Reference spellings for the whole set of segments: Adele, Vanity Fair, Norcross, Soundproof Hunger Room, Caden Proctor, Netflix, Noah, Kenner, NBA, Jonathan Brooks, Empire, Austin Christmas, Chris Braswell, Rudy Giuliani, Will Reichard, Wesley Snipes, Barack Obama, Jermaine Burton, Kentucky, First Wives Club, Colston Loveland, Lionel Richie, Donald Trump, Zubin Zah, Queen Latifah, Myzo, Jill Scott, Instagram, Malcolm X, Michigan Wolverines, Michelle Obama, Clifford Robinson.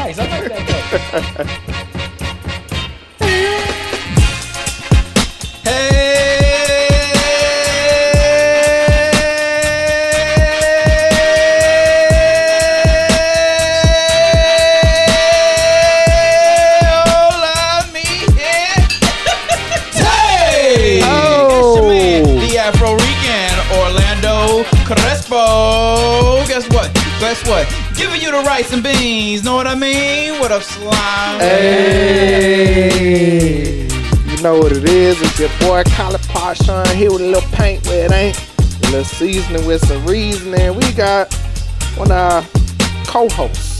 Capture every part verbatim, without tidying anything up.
nice. I like that. Guess what? Giving you the rice and beans, know what I mean? What up, slime? Hey, you know what it is? It's your boy Colin Parshawn here with a little paint where it ain't, a little seasoning with some reasoning. We got one of our co-hosts.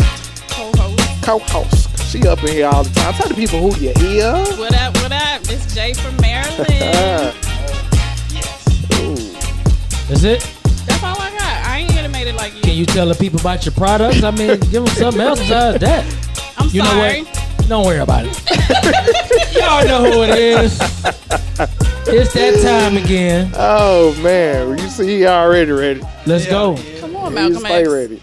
Co-host. Co-host. She up in here all the time. Tell the people who you hear. What up? What up? It's Jay from Maryland. Yes. Ooh. Is it? That's all I got. Like you. Can you tell the people about your products? I mean, give them something else besides that. I'm you sorry. Know what? Don't worry about it. Y'all know who it is. It's that time again. Oh, man. You see, he already ready. Let's yeah, go. Yeah. Come on, Malcolm X. Stay ready.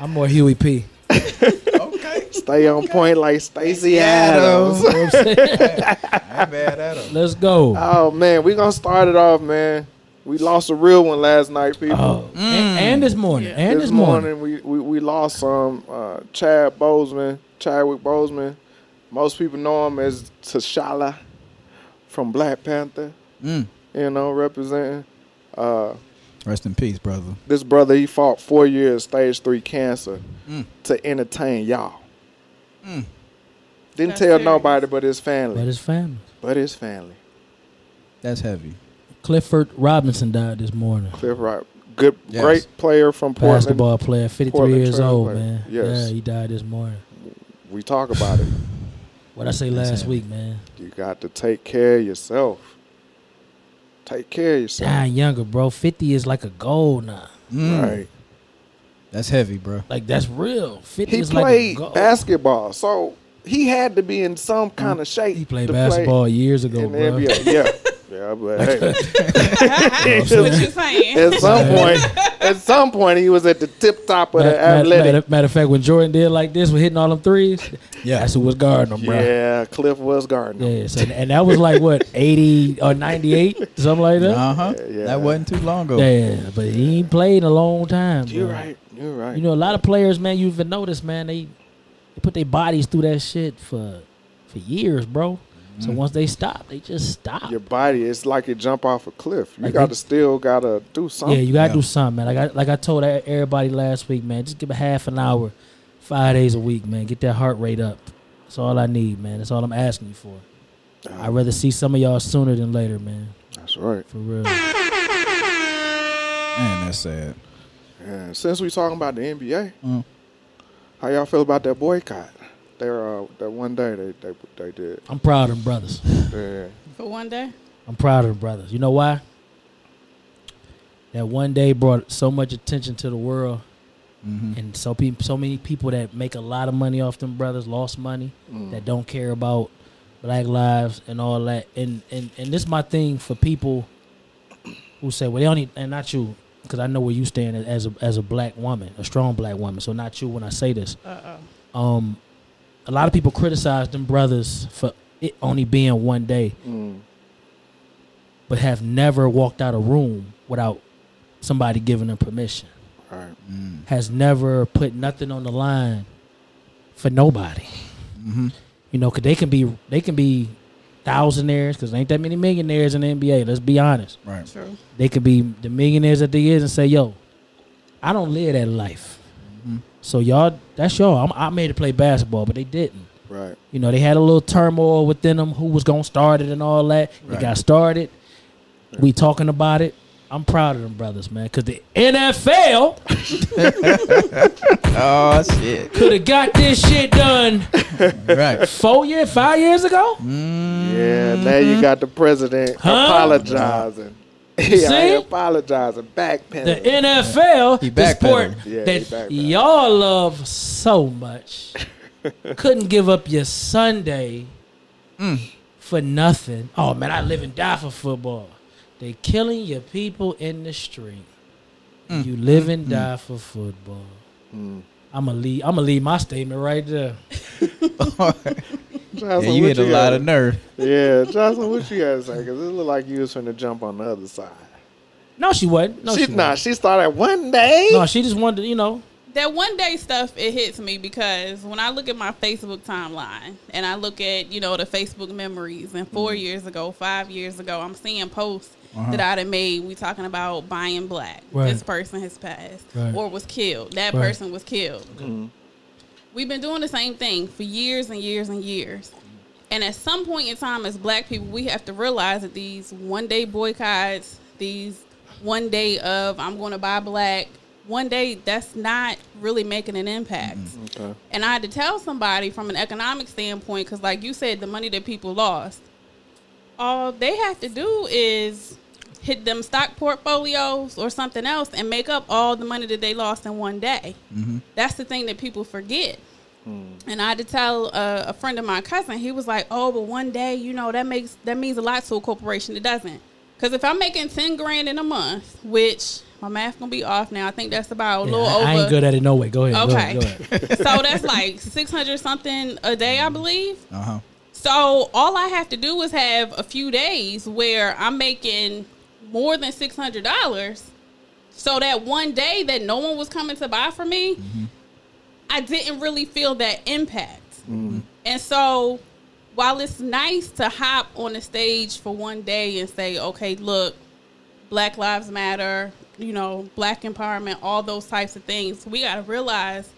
I'm more Huey P. Okay. Stay on point like Stacey Adams. You know what I'm I'm bad at him. Let's go. Oh, man. We're going to start it off, man. We lost a real one last night, people. Oh. Mm. And, and this morning. Yeah. And this, this morning. morning we, we, we lost some. Um, uh, Chad Boseman, Chadwick Boseman. Most people know him as T'Challa from Black Panther. Mm. You know, representing. Uh, Rest in peace, brother. This brother, he fought four years stage three cancer mm. to entertain y'all. Mm. Didn't That's tell serious. nobody but his family. But his family. But his family. That's heavy. Clifford Robinson died this morning. Clifford, good, yes. great player from Portland. Basketball player, fifty-three Portland years old, player. man. Yes. Yeah, he died this morning. We talk about it. What I say last week, man. You got to take care of yourself. Take care of yourself. Dying younger, bro. fifty is like a goal now. Mm. Right. That's heavy, bro. Like, that's real. fifty he is like a goal. He played basketball, so he had to be in some kind mm. of shape. He played basketball play years ago, bro. N B A, yeah. Yeah, but hey. That's what you saying. At some point, at some point, he was at the tip top of matter, the athletic. Matter, matter of fact, when Jordan did like this, with hitting all them threes, yeah, that's who was guarding him, bro. Yeah, Cliff was guarding him. Yeah, so, and that was like what eighty or ninety-eight, something like that. Uh huh. Yeah, yeah. That wasn't too long ago. Yeah, but he ain't played in a long time. You're bro. right. You're right. You know, a lot of players, man. You even notice, man, they they put their bodies through that shit for for years, bro. So once they stop, they just stop. Your body, it's like it jump off a cliff. You like gotta they, still gotta do something. Yeah, you gotta yeah. do something, man. Like I like I told everybody last week, man, just give a half an hour, five days a week, man. Get that heart rate up. That's all I need, man. That's all I'm asking you for. Damn. I'd rather see some of y'all sooner than later, man. That's right. For real. Man, that's sad. Yeah. Since we talking about the N B A, mm. how y'all feel about that boycott? There, uh, that one day they, they they did. I'm proud of them brothers. Yeah. For one day? I'm proud of them brothers. You know why? That one day brought so much attention to the world, mm-hmm. and so pe- so many people that make a lot of money off them brothers lost money, mm. that don't care about Black lives and all that. And and and this is my thing for people who say, well, they only and not you, because I know where you stand as a as a Black woman, a strong Black woman. So not you when I say this. Uh uh-uh. Um. A lot of people criticize them brothers for it only being one day, mm. but have never walked out of a room without somebody giving them permission. Right. Mm. Has never put nothing on the line for nobody. Mm-hmm. You know, because they can be they can be thousandaires, because there ain't that many millionaires in the N B A. Let's be honest. Right. Sure. They could be the millionaires that they is and say, "Yo, I don't live that life." Mm-hmm. So y'all, that's y'all. I'm, I made it play basketball, but they didn't. Right. You know, they had a little turmoil within them. Who was gonna start it and all that? Right. It got started. Right. We talking about it. I'm proud of them brothers, man, because the N F L oh shit could have got this shit done right four years, five years ago. Mm-hmm. Yeah. Now you got the president huh? apologizing. Yeah, see? I apologize. Backpedal. The N F L, yeah. the sport yeah, that y'all love so much, couldn't give up your Sunday mm. for nothing. Oh, man, I live and die for football. They killing your people in the street. Mm. You live and mm. die for football. Mm. I'm gonna leave. I'm gonna leave my statement right there. Johnson, yeah, you hit you a had, lot of nerve. Yeah, Johnson, what you got to say? Because it looked like you was finna jump on the other side. No, she wasn't. No, she, she not. She started one day. No, she just wanted to, you know. That one day stuff, it hits me because when I look at my Facebook timeline and I look at, you know, the Facebook memories and four mm-hmm. years ago, five years ago, I'm seeing posts uh-huh. that I'd have made. We talking about buying black. Right. This person has passed right. or was killed. That right. person was killed. Mm-hmm. We've been doing the same thing for years and years and years. And at some point in time as black people, we have to realize that these one day boycotts, these one day of I'm going to buy black, one day that's not really making an impact. Mm-hmm. Okay. And I had to tell somebody from an economic standpoint, because like you said, the money that people lost, all they have to do is hit them stock portfolios or something else and make up all the money that they lost in one day. Mm-hmm. That's the thing that people forget. Mm. And I had to tell a, a friend of my cousin, he was like, oh, but one day, you know, that makes that means a lot to a corporation. It doesn't. Because if I'm making ten grand in a month, which... my math gonna be off now. I think that's about a yeah, little I, over. I ain't good at it. No way. Go ahead. Okay. Go ahead, go ahead. So that's like six hundred something a day, I believe. Uh huh. So all I have to do is have a few days where I'm making more than six hundred dollars. So that one day that no one was coming to buy for me, mm-hmm. I didn't really feel that impact. Mm-hmm. And so while it's nice to hop on the stage for one day and say, okay, look, Black Lives Matter, you know, black empowerment, all those types of things, we got to realize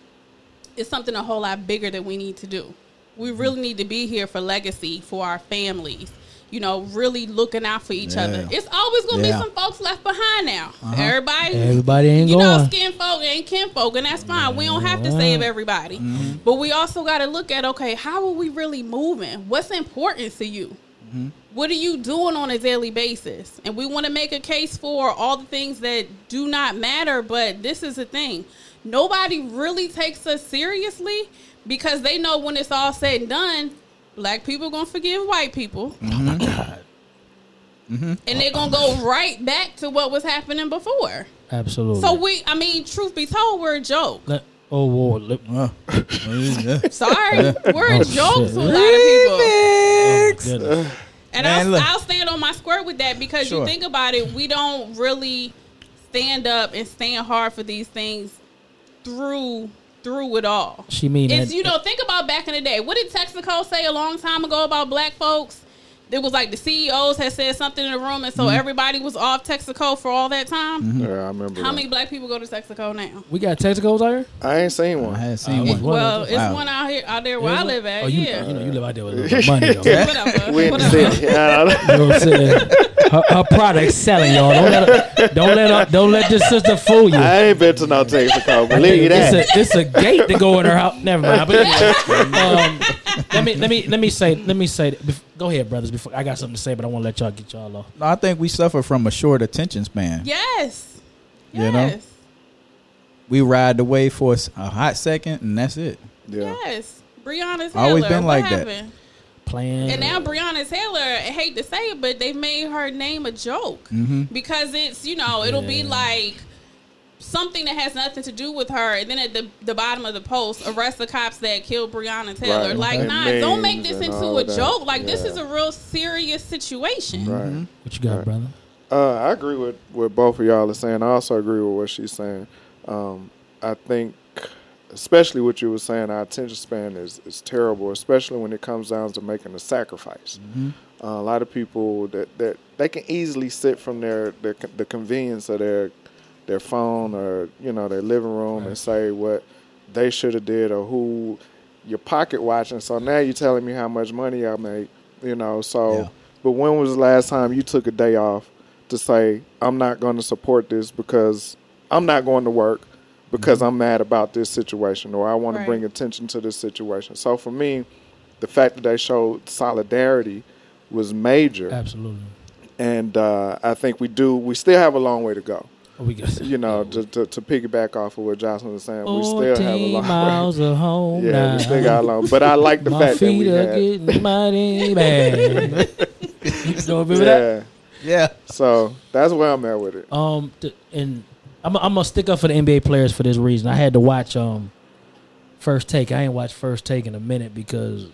it's something a whole lot bigger that we need to do. We really need to be here for legacy, for our families, you know, really looking out for each yeah. other. It's always going to yeah. be some folks left behind now. Uh-huh. Everybody, everybody ain't you going. know, skin folk ain't kin folk, and that's fine. Yeah. We don't have to save everybody. Mm-hmm. But we also got to look at, okay, how are we really moving? What's important to you? Mm-hmm. What are you doing on a daily basis? And we want to make a case for all the things that do not matter, but this is the thing. Nobody really takes us seriously because they know when it's all said and done, black people are going to forgive white people. Mm-hmm. Mm-hmm. And they're going to go right back to what was happening before. Absolutely. So we, I mean, truth be told, we're a joke. Let- Oh, Lord. Uh, Sorry. Yeah. We're oh, jokes to a lot of people. Oh, and Man, I'll, I'll stand on my square with that because sure. you think about it, we don't really stand up and stand hard for these things through through it all. She mean it's, that, you know, think about back in the day. What did Texaco say a long time ago about black folks? It was like the C E Os had said something in the room, and so mm-hmm. everybody was off Texaco for all that time. Mm-hmm. Yeah, I remember. How that. many black people go to Texaco now? We got Texacos out here? I ain't seen one. I haven't seen uh, one. Well, it's wow. one out here, out there where yeah, I live at. Oh, you, yeah, you know, you live out there with a little money, though. Yeah. Whatever. We whatever. You know what I'm saying? Her, her product's selling, y'all. Don't let her, don't let her, don't let this sister fool you. I ain't been to no Texaco. Believe that. It's a, it's a gate to go in her house. Never mind. But um, let me let me let me say let me say. Go ahead, brothers. Before I got something to say, but I want to let y'all get y'all off. No, I think we suffer from a short attention span. Yes, you yes. know, we ride the wave for a hot second, and that's it. Yeah. Yes, Breonna Taylor. Always been like what that. Happened? Plan. And now Breonna Taylor, I hate to say it, but they made her name a joke mm-hmm. because it's you know it'll yeah. be like something that has nothing to do with her, and then at the, the bottom of the post, arrest the cops that killed Breonna Taylor. Right. Like, and nah, don't make this into a joke. Like, yeah. this is a real serious situation. Right. What you got, right. brother? Uh, I agree with what both of y'all are saying. I also agree with what she's saying. Um, I think, especially what you were saying, our attention span is, is terrible, especially when it comes down to making a sacrifice. Mm-hmm. Uh, a lot of people, that, that they can easily sit from their, their the convenience of their their phone or, you know, their living room right. and say what they should have did or who you're pocket watching. So now you're telling me how much money I made, you know. So, yeah. But when was the last time you took a day off to say, I'm not going to support this because I'm not going to work because mm-hmm. I'm mad about this situation or I want right. to bring attention to this situation. So for me, the fact that they showed solidarity was major. Absolutely. And uh, I think we do, we still have a long way to go. We got you know, to, to to piggyback off of what Jocelyn was saying, we still have a long miles way. Of home. Yeah, now. We still got a long. But I like the My fact feet that we are had. Getting mighty bad. You still remember yeah. that? Yeah. So that's where I'm at with it. Um, th- and I'm I'm gonna stick up for the N B A players for this reason. I had to watch um First Take. I ain't watched First Take in a minute because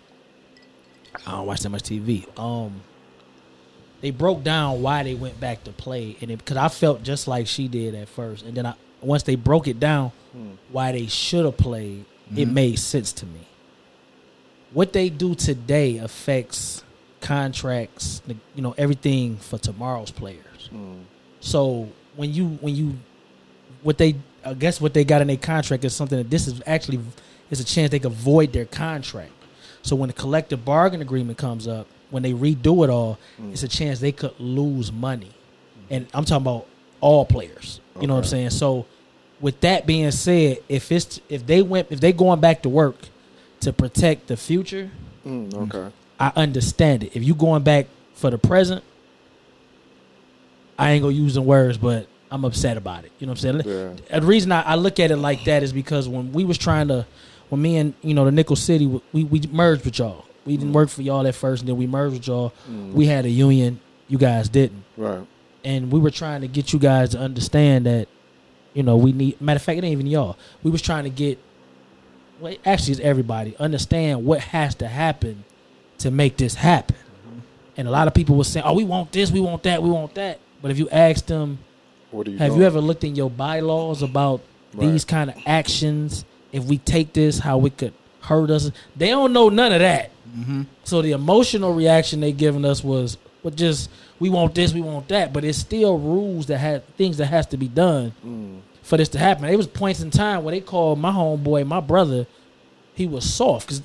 I don't watch that much T V. Um, they broke down why they went back to play, and because I felt just like she did at first, and then I, once they broke it down, hmm. why they should have played, mm-hmm. it made sense to me. What they do today affects contracts, you know, everything for tomorrow's players. Hmm. So when you when you what they I guess what they got in their contract is something that this is actually is a chance they could void their contract. So when the collective bargain agreement comes up, when they redo it all, mm. it's a chance they could lose money. Mm. And I'm talking about all players. You okay. know what I'm saying? So with that being said, if it's if they went if they going back to work to protect the future, mm, okay. I understand it. If you going back for the present, I ain't gonna use the words, but I'm upset about it. You know what I'm saying? Yeah. The reason I, I look at it like that is because when we was trying to, when me and, you know, the Nickel City, we, we merged with y'all. We didn't mm. work for y'all at first, and then we merged with y'all. Mm. We had a union. You guys didn't. Right. And we were trying to get you guys to understand that, you know, we need, matter of fact, it ain't even y'all. We was trying to get, well, actually it's everybody, understand what has to happen to make this happen. Mm-hmm. And a lot of people were saying, oh, we want this, we want that, we want that. But if you ask them, What you Have doing? you ever looked in your bylaws about right. these kind of actions? If we take this, how it could hurt us? They don't know none of that. Mm-hmm. So the emotional reaction they giving us was, "Well, just we want this, we want that." But it's still rules that have things that has to be done mm. for this to happen. There was points in time where they called my homeboy, my brother. He was soft because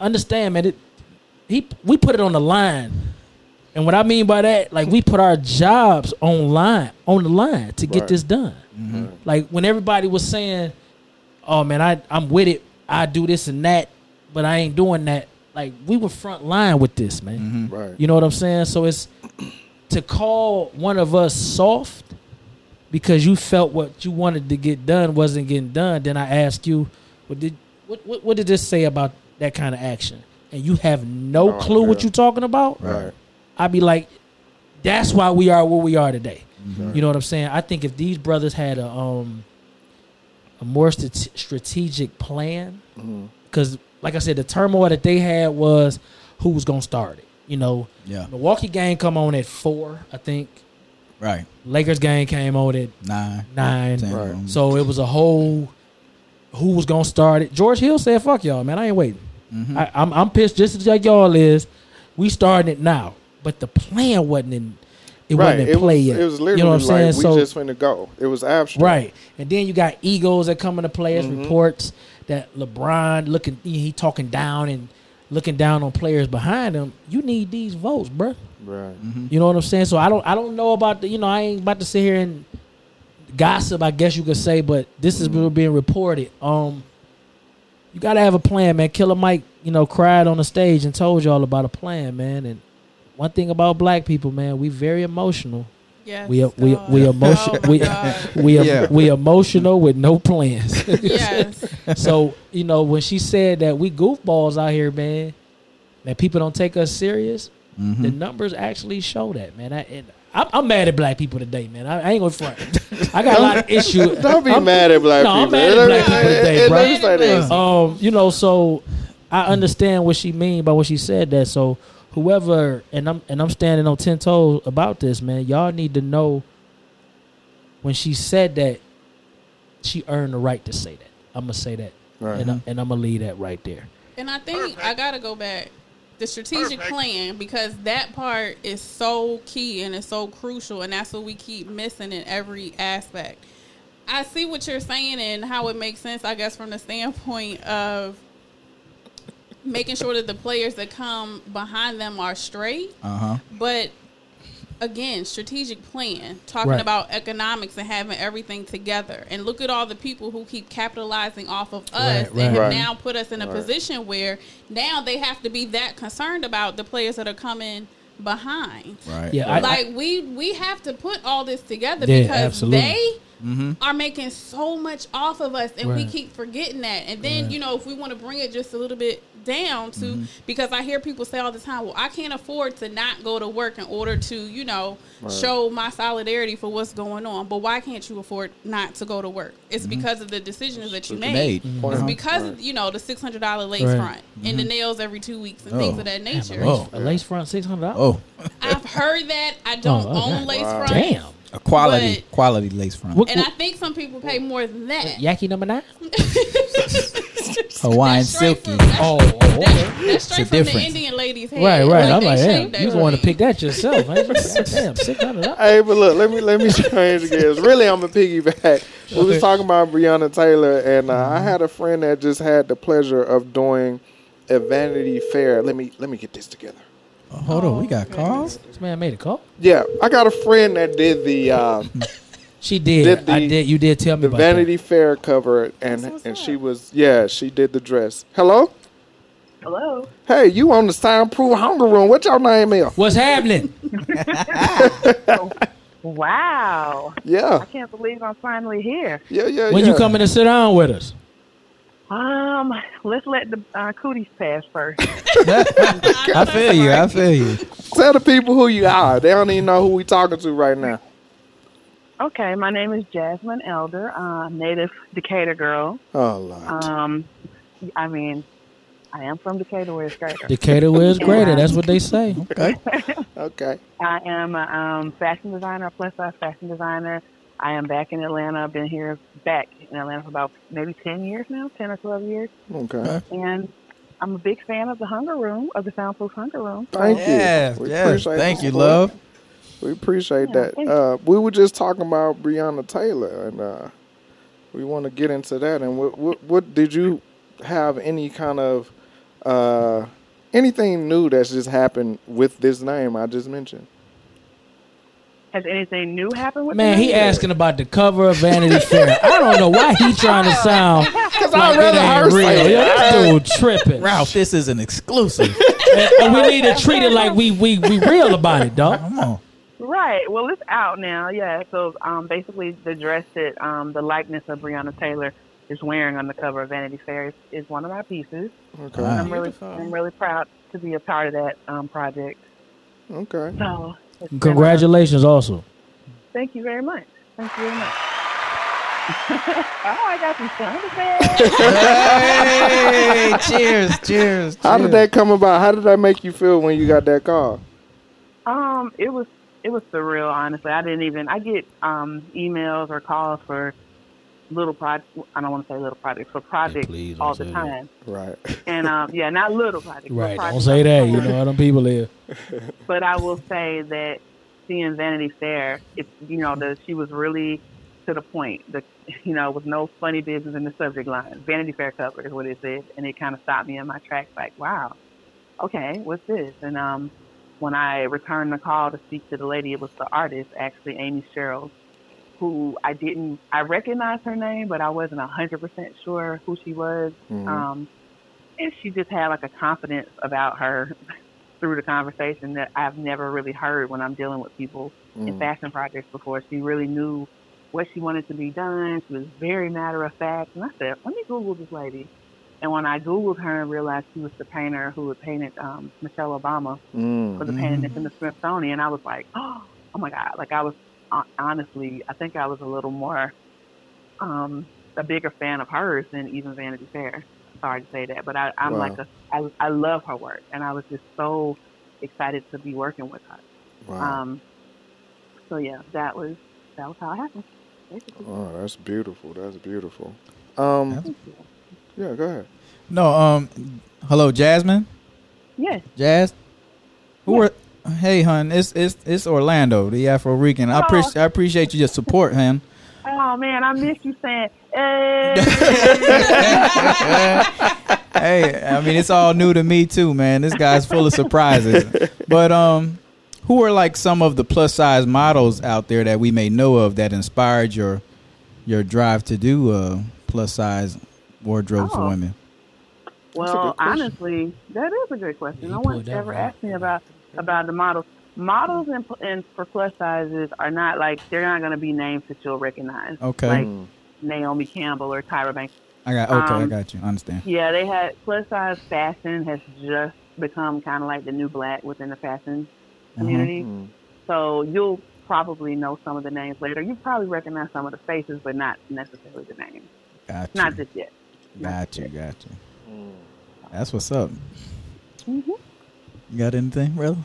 understand, man. It he we put it on the line. And what I mean by that, like we put our jobs on line, on the line to get right. this done. Mm-hmm. Right. Like when everybody was saying, "Oh man, I I'm with it. I do this and that, but I ain't doing that." Like we were front line with this, man. Mm-hmm. Right. You know what I'm saying? So it's to call one of us soft because you felt what you wanted to get done wasn't getting done. Then I ask you, "What did what what, what did this say about that kind of action?" And you have no oh, clue yeah. what you're talking about. Right. I'd be like, that's why we are where we are today. Mm-hmm. You know what I'm saying? I think if these brothers had a um, a more st- strategic plan, because mm-hmm. like I said, the turmoil that they had was who was gonna start it. You know, yeah. Milwaukee game come on at four, I think. Right. Lakers game came on at nine. Nine. Right. So it was a whole who was gonna start it. George Hill said, "Fuck y'all, man. I ain't waiting. Mm-hmm. I, I'm, I'm pissed just as like y'all is. We starting it now." But the plan wasn't in it right. wasn't in it play was, yet. It was literally you know what I'm like saying? we so, just finna go. It was abstract. Right. And then you got egos that come into play as mm-hmm. reports that LeBron looking he talking down and looking down on players behind him. You need these votes, bro. Right. Mm-hmm. You know what I'm saying? So I don't I don't know about the you know, I ain't about to sit here and gossip, I guess you could say, but this mm-hmm. is being reported. Um you gotta have a plan, man. Killer Mike, you know, cried on the stage and told y'all about a plan, man, and one thing about black people, man, we very emotional. Yes, we we God. we emotional. Oh we we, yeah. we emotional with no plans. Yes. So you know when she said that we goofballs out here, man, that people don't take us serious. Mm-hmm. The numbers actually show that, man. I, and I'm, I'm mad at black people today, man. I, I ain't gonna front. I got a lot of issues. Don't be I'm, mad at black no, people. No, I'm mad at black people today, bro. It like that. Um, you know, so I understand what she mean by what she said that. So. Whoever and I'm and I'm standing on ten toes about this, man. Y'all need to know when she said that she earned the right to say that. I'm gonna say that, right. and, I, and I'm gonna leave that right there. And I think Perfect. I gotta go back the strategic Perfect. plan because that part is so key and it's so crucial, and that's what we keep missing in every aspect. I see what you're saying and how it makes sense, I guess, from the standpoint of. Making sure that the players that come behind them are straight. Uh-huh. But, again, strategic plan. Talking right. about economics and having everything together. And look at all the people who keep capitalizing off of us right, right, and have right. now put us in a right. position where now they have to be that concerned about the players that are coming behind. Right. Yeah, like, I, I, we, we have to put all this together yeah, because absolutely. they mm-hmm. are making so much off of us, and right. we keep forgetting that. And then, right. you know, if we want to bring it just a little bit down to, mm-hmm. because I hear people say all the time, well, I can't afford to not go to work in order to, you know, right. show my solidarity for what's going on. But why can't you afford not to go to work? It's mm-hmm. because of the decisions that you made. made. Mm-hmm. It's because, right. you know, the six hundred dollars lace right. front mm-hmm. and the nails every two weeks and oh. things of that nature. Oh. A lace front, six hundred dollars? Oh. I've heard that. I don't oh, okay. own lace wow. front. Damn. A quality but, quality lace front. What, what, and I think some people pay more than that. Yaki number nine? Hawaiian silky. From, oh, okay. That's, that's straight from difference. The Indian lady's head. Right, right. Like I'm like, hey, yeah, you want to pick that yourself. Damn, six hundred dollars. Hey, but look, let me let me change gears. Really, I'm going to piggyback. We was talking about Breonna Taylor, and uh, mm-hmm. I had a friend that just had the pleasure of doing a Vanity Fair. Let me, let me get this together. Oh, hold on, we got calls? This man made a call? Yeah, I got a friend that did the... Uh, she did. did the, I did. You did tell me about the Vanity that. Fair cover, and and up. She was... Yeah, she did the dress. Hello? Hello? Hey, you on the Soundproof Hunger Room. What y'all name is? What's happening? Wow. Yeah. I can't believe I'm finally here. Yeah, yeah, when yeah. you coming to sit down with us? Um, let's let the uh, cooties pass first. I feel you. I feel you. Tell the people who you are. They don't even know who we talking to right now. Okay, my name is Jasmine Elder, uh, native Decatur girl. Oh, Lord. Um, I mean, I am from Decatur, where it's greater. Decatur, where it's greater. That's what they say. Okay. Okay. I am a um, fashion designer, a plus size fashion designer. I am back in Atlanta. I've been here back in Atlanta for about maybe ten years now, ten or twelve years. Okay. And I'm a big fan of the Hunger Room, of the Soundproof Hunger Room. Thank so. you. Yes, we yes. Thank you, love. We appreciate yeah, that. Uh, we were just talking about Breonna Taylor, and uh, we want to get into that. And what, what, what did you have any kind of uh, anything new that's just happened with this name I just mentioned? Has anything new happened with Man, he name? Asking about the cover of Vanity Fair. I don't know why he trying to sound like I it ain't real. Yeah, that dude tripping. Ralph, this is an exclusive. and, and we need to treat it like we we, we real about it, dog. Come on. Right. Well, it's out now, yeah. So um, basically the dress that um, the likeness of Breonna Taylor is wearing on the cover of Vanity Fair is, is one of our pieces. Okay. Wow. I'm really I'm really proud to be a part of that um, project. Okay. So... Congratulations also. Thank you very much. Thank you very much. Oh, I got some sound effects. Hey, cheers, cheers, How cheers. Did that come about? How did that make you feel when you got that call? Um, it was it was surreal, honestly. I didn't even I get um, emails or calls for little projects. I don't want to say little projects, for projects Please all the time. That. Right. And um, yeah, not little projects. Right. Projects don't say that. You know how them people is. But I will say that seeing Vanity Fair, it's you know, the, she was really to the point. The you know, with no funny business in the subject line. Vanity Fair cover is what it said, and it kind of stopped me in my tracks. Like, wow, okay, what's this? And um, when I returned the call to speak to the lady, it was the artist, actually Amy Sherald, who I didn't, I recognized her name, but I wasn't one hundred percent sure who she was. Mm-hmm. Um, and she just had like a confidence about her through the conversation that I've never really heard when I'm dealing with people mm-hmm. in fashion projects before. She really knew what she wanted to be done. She was very matter of fact. And I said, let me Google this lady. And when I Googled her and realized she was the painter who had painted um, Michelle Obama mm-hmm. for the painting that's in the Smithsonian, I was like, oh, oh my God. Like I was, honestly, I think I was a little more, um, a bigger fan of hers than even Vanity Fair. Sorry to say that, but I, I'm wow. like, a, I, I love her work, and I was just so excited to be working with her. Wow. Um, so yeah, that was that was how it happened. Basically. Oh, that's beautiful. That's beautiful. Um, that's beautiful. Yeah, go ahead. No, um, hello, Jasmine. Yes, Jazz. Who yes. are Hey, hun, it's it's it's Orlando, the Afro Rican. Oh. I appreciate I appreciate your support, hun. Oh man, I miss you saying. Hey. Hey, I mean it's all new to me too, man. This guy's full of surprises. But um, who are like some of the plus size models out there that we may know of that inspired your your drive to do uh, plus size wardrobe oh. for women? Well, that's honestly, that is a good question. No one's ever right. asked me about. about the models. models and, and for plus sizes are not like, they're not going to be names that you'll recognize. Okay. Like mm. Naomi Campbell or Tyra Banks. I got, okay, um, I got you. I understand. Yeah, they had plus size fashion has just become kind of like the new black within the fashion community. Mm-hmm. So you'll probably know some of the names later. You probably recognize some of the faces, but not necessarily the names. Gotcha. Not just yet. Not gotcha, just yet. Gotcha. Mm. That's what's up. Mm-hmm. You got anything, brother?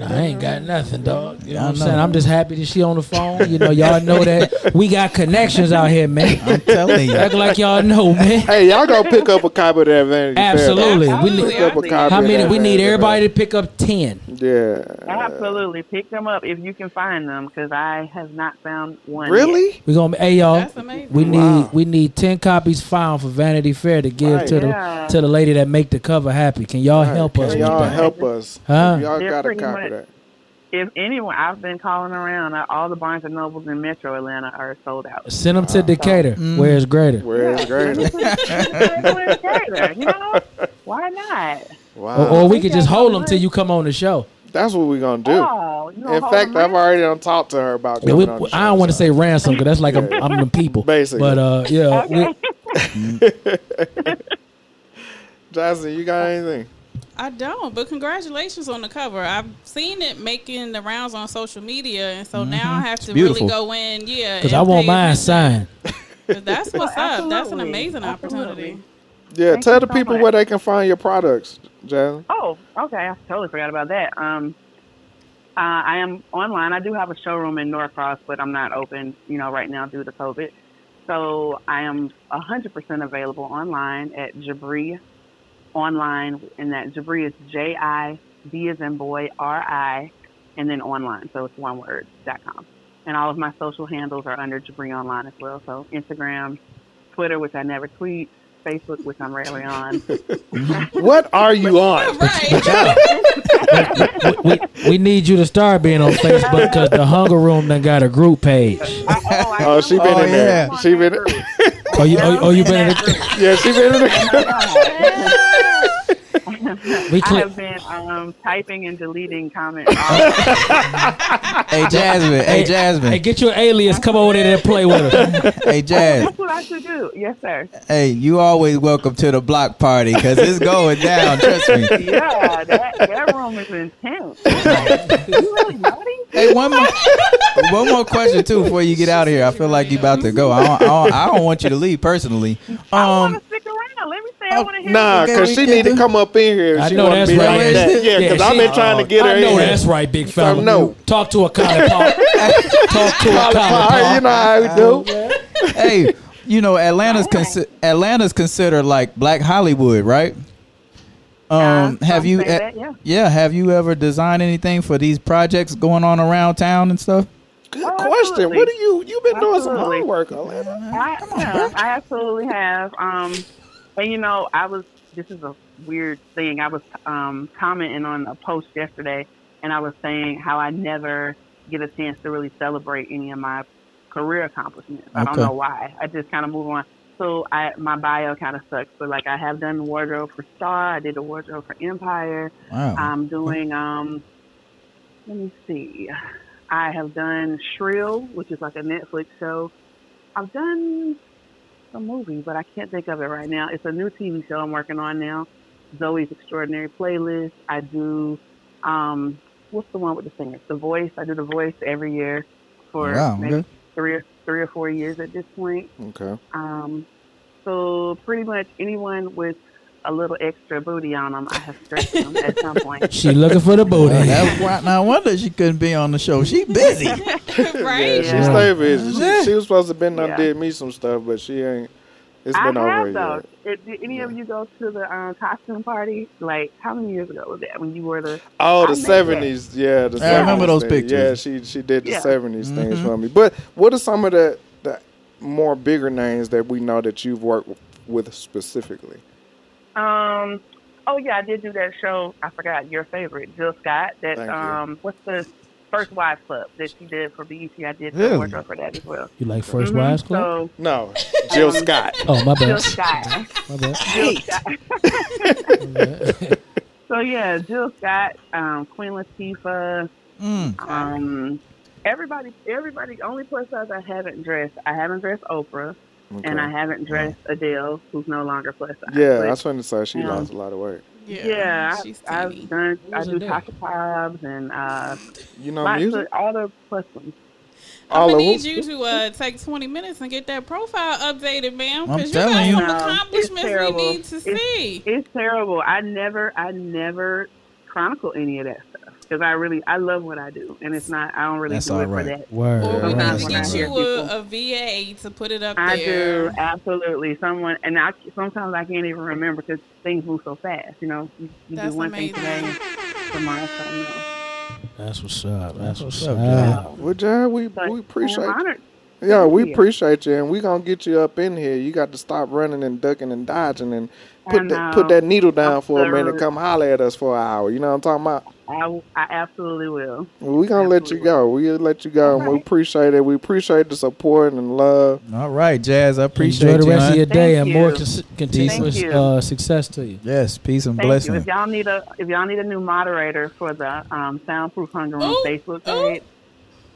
I ain't got nothing, dog. You know what I'm saying? I'm just happy that she on the phone. You know, y'all know that we got connections out here, man. I'm telling you. Act like y'all know, man. Hey, y'all go pick up a copy of that Vanity Fair. Absolutely. We need, up a copy how many? We need everybody to pick up ten. Yeah. Absolutely. Pick them up if you can find them, because I have not found one. Really? Yet. We gonna. Hey, y'all. That's amazing. We need wow. we need ten copies found for Vanity Fair to give right. to yeah. the to the lady that make the cover happy. Can y'all right. help can us? Can y'all with help that? us? Huh? Y'all They're got a copy. That. If anyone, I've been calling around. All the Barnes and Nobles in Metro Atlanta are sold out. Send them wow. to Decatur, so, mm. where it's greater. Where it's greater. greater. You know, why not? Wow. Or, or we, we could just hold them till you come on the show. That's what we're gonna do. Oh, in fact, I've already talked to her about. Yeah, we, on the show, I don't so. want to say ransom because that's like yeah. I'm, I'm the people. Basically, but uh, yeah. Okay. We, Jasmine, you got anything? I don't, but congratulations on the cover. I've seen it making the rounds on social media, and so mm-hmm. now I have to really go in, yeah. Because I want mine signed. That's what's well, up. That's an amazing absolutely. opportunity. Yeah, Thank tell the so people much. where they can find your products, Jalen. Oh, okay. I totally forgot about that. Um, uh, I am online. I do have a showroom in Norcross, but I'm not open, you know, right now due to COVID. So I am one hundred percent available online at Jibri. Online, and that Jibri is J I B as in boy R I, and then online. So it's one word dot com. And all of my social handles are under Jibri Online as well. So Instagram, Twitter, which I never tweet, Facebook, which I'm rarely on. What are you on? Right. we, we, we need you to start being on Facebook because the Hunger Room done got a group page. I, oh, I oh she been oh, in there. Yeah. She been. Oh, you, oh, oh, you been in the... Yeah, she been in the... we I have been um, typing and deleting comments. Hey, Jasmine. Hey, hey, Jasmine. Hey, get your alias. Come over there and play with us. Hey, Jazz. That's what I should do. Yes, sir. Hey, you always welcome to the block party because it's going down. Trust me. Yeah, that, that room is intense. Like, you really naughty? Hey, one more, one more question, too, before you get out of here. I feel like you're about to go. I don't, I don't, I don't want you to leave, personally. Um, I want to stick around. Let me say I want to hear Nah, because she need to come up in here. I she know that's be right. Like that. Yeah, because yeah, I've been uh, trying to get her in. I know in. that's right, big fella. So, no. Talk to a college pop. Talk to a college pop. You know how we do. Uh, yeah. Hey, you know, Atlanta's, consi- Atlanta's considered like Black Hollywood, right? Um, uh, have you, uh, that, yeah. yeah, have you ever designed anything for these projects going on around town and stuff? Good oh, question. Absolutely. What do you, you've been absolutely. doing some homework, Atlanta. I, Come on, yeah, I absolutely have. Um, and you know, I was, this is a weird thing. I was, um, commenting on a post yesterday and I was saying how I never get a chance to really celebrate any of my career accomplishments. Okay. I don't know why. I just kind of move on. So I, my bio kind of sucks, but like I have done wardrobe for Star. I did the wardrobe for Empire. Wow. I'm doing, um, let me see. I have done Shrill, which is like a Netflix show. I've done a movie, but I can't think of it right now. It's a new T V show I'm working on now. Zoe's Extraordinary Playlist. I do, um, what's the one with the singer? The Voice. I do The Voice every year for wow, maybe okay. three or three or four years at this point. Okay. Um, so pretty much anyone with a little extra booty on them, I have stretched them at some point. She looking for the booty. Well, that's why, no wonder she couldn't be on the show. She busy. Right? Yeah, she yeah. stay busy. She, she was supposed to been yeah. did me some stuff, but she ain't. It's been I over have, though. Did any yeah. of you go to the um, costume party? Like, how many years ago was that when you were the... Oh, the seventies. Yeah, the I seventies remember those thing. pictures. Yeah, she she did the yeah. seventies mm-hmm. things for me. But what are some of the, the more bigger names that we know that you've worked with specifically? Um. Oh, yeah, I did do that show. I forgot your favorite, Jill Scott. That Thank um. You. What's the First Wives Club that she did for B E T. I did the wardrobe for that as well. You like First mm-hmm. Wives Club? So, no, Jill Scott. Oh, my bad. Jill Scott. My bad. Jill Scott. my bad. So yeah, Jill Scott, um, Queen Latifah, Mm. Um, everybody, everybody. Only plus size I haven't dressed. I haven't dressed Oprah, okay. and I haven't dressed yeah. Adele, who's no longer plus size. Yeah, but, I was trying to say she um, lost a lot of weight. Yeah, yeah I, she's I've done. I do taco pubs and uh, you know, music. All the plus ones. I'm going to need you to uh, take twenty minutes and get that profile updated, ma'am, because you got some no, accomplishments we need to it's, see. It's terrible. I never, I never chronicle any of that stuff because I really, I love what I do, and it's not, I don't really That's do it right. for that. Word. Or we need to get you a, a V A to put it up I there. I do, absolutely. Someone, and I, sometimes I can't even remember because things move so fast, you know. You, you do one amazing. thing today, tomorrow something else. That's what's up. That's what's up, Jai. Well, Jai, we, we appreciate you. Yeah, we appreciate you, and we're going to get you up in here. You got to stop running and ducking and dodging and put that, put that needle down I'm for a minute and come holler at us for an hour. You know what I'm talking about? I, I absolutely will. We're going to let you go. We'll let you go, right. and we appreciate it. We appreciate the support and love. All right, Jazz, I appreciate you. Enjoy the rest you, of your day, Thank and you. more cons- continuous uh, success to you. Yes, peace and Thank blessings. You. If y'all need a if y'all need a new moderator for the um, Soundproof Hunger Room ooh, Facebook page,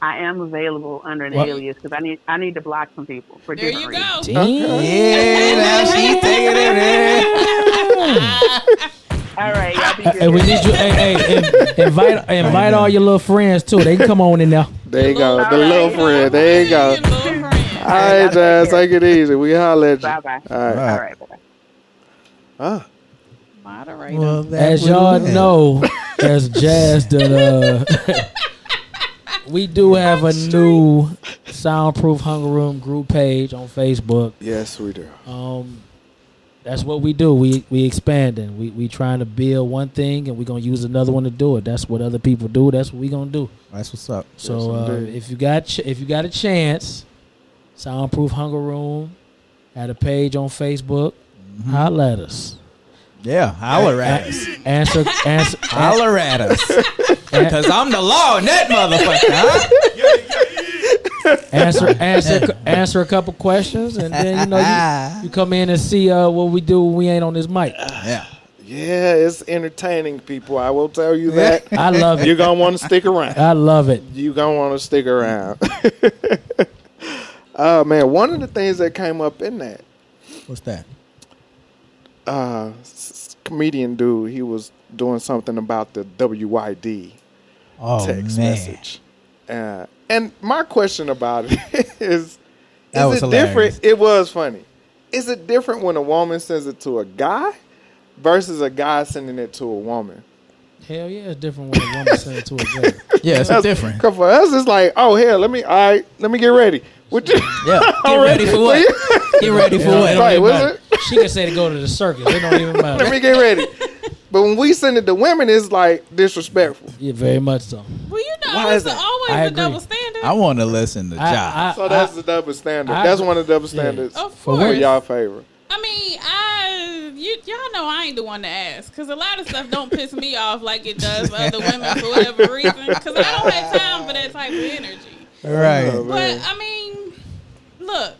I am available under an what? alias because I need I need to block some people for there different reasons. There you go. Okay. Yeah, now she's taking it in. All right, y'all be good. Hey, we need you. Hey, hey, in, invite invite all your little friends too. They can come on in now. There you go, the little right. friend. There you go. All right, Jazz, take it easy. We holler at you. Bye bye. All right, all right, bye. Ah. Moderator. Well, as y'all is. know, as Jazz did. Uh, We do have a new Soundproof Hunger Room group page on Facebook. Yes, we do. Um, that's what we do. We we expanding. We we trying to build one thing, and we're gonna use another one to do it. That's what other people do. That's what we gonna do. That's what's up. So yes, uh, if you got ch- if you got a chance, Soundproof Hunger Room had a page on Facebook. Mm-hmm. Holler at us. Yeah, holler at uh, us. Answer, answer, holler at us. Because I'm the law in that motherfucker. Huh? answer, answer, answer a couple questions, and then you know you, you come in and see uh, what we do when we ain't on this mic. Yeah, yeah, it's entertaining, people. I will tell you that. I love it. You're gonna want to stick around. I love it. You're gonna want to stick around. Oh uh, man, one of the things that came up in that. What's that? Uh, comedian dude, he was doing something about the W Y D oh, text man. message. Uh, and my question about it is, that is was it hilarious. different? It was funny. Is it different when a woman sends it to a guy versus a guy sending it to a woman? Hell yeah, it's different when a woman sends it to a guy. Yeah, it's That's, different. Cause for us, it's like, oh hell, let me, all right, let me get ready. Would you? Yeah, get ready for what? Get ready for what? Right, was it? She can say to go to the circus. They don't even mind. Let me get ready. But when we send it to women, it's like disrespectful. Yeah, very much so. Well, you know, Why it's is always I a agree. double standard. I want to listen to Jai. So that's I, the double standard. I, that's one of the double standards yeah. for y'all favor. I mean, I you, y'all know I ain't the one to ask because a lot of stuff don't piss me off like it does other women for whatever reason because I don't have time for that type of energy. Right. Oh, but, I mean, look.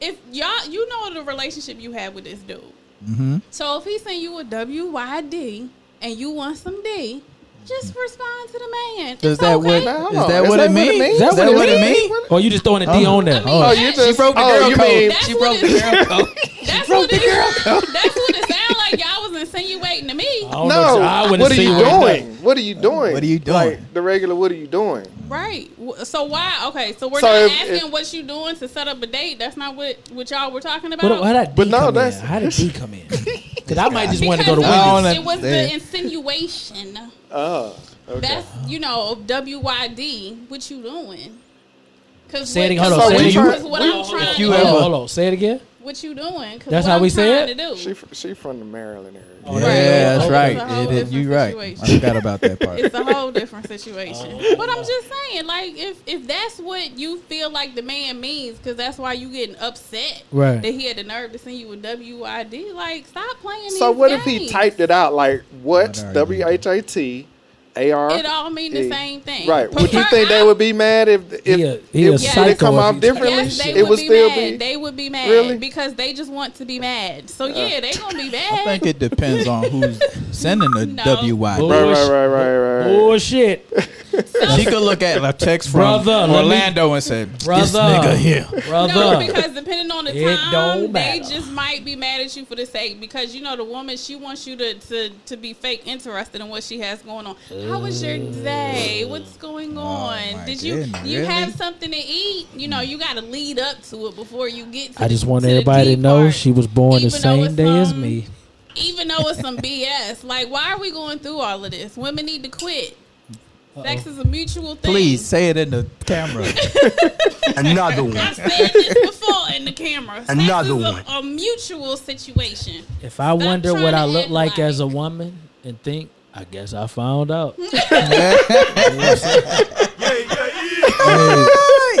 If y'all, you know the relationship you have with this dude. Mm-hmm. So if he send you a W Y D and you want some D, just respond to the man. Is that what it means? Is that what it means? Is that what it means? Or you just throwing a D oh. on there? I mean, oh, you just, she broke the girl oh, code. She broke the girl code. She broke the girl code. That's what it sounds like. Y'all was insinuating to me. No, know, I what are you doing? What are you doing? What are you doing? Like the regular, what are you doing? Right. So why? Okay. So we're so not if, asking if, what you doing to set up a date. That's not what, what y'all were talking about. What, how did but no, that's in? how did D come in? Because I might just want to go to Wendy's. It was the insinuation. Oh, okay. That's, you know, W Y D, what you doing? Cause say it again. Hold on. Say it again. What I'm trying to do. Hold on. Say it again. What you doing? That's how we say it? She, she from the Maryland area. Oh, yeah, yeah, that's right. It is. You right. I forgot about that part. It's a whole different situation. Oh. But I'm just saying, like, if, if that's what you feel like the man means, because that's why you getting upset right. that he had the nerve to send you a W I D, like, stop playing so these what games. If he typed it out, like, what, what W H A T, A R? It all mean the same thing. Right. Prefer would you think I, they would be mad if if, he a, he if, if it come out differently? Yes, they it would, would be still mad. Be? They would be mad. Really? Because they just want to be mad. So, yeah, uh, they going to be mad. I think it depends on who's sending the no. W Y D. Right, right, right, right, right. Bullshit. She could look at a text from brother, Orlando me, and say, brother, this nigga here. Brother. No, because depending on the it time, they just might be mad at you for the sake. Because, you know, the woman, she wants you to, to, to be fake interested in what she has going on. Ooh. How was your day? What's going on? Oh, did you goodness, you really? have something to eat? You know, you got to lead up to it before you get to I the, just want to everybody to know part. She was born Even the same day as me. Even though it's some B S. Like, why are we going through all of this? Women need to quit. Uh-oh. Sex is a mutual thing. Please say it in the camera. Another one. I've said this before in the camera. Another Sex is one. A, a mutual situation. If I Stop wonder what I look like, like as a woman and think, I guess I found out. Yeah,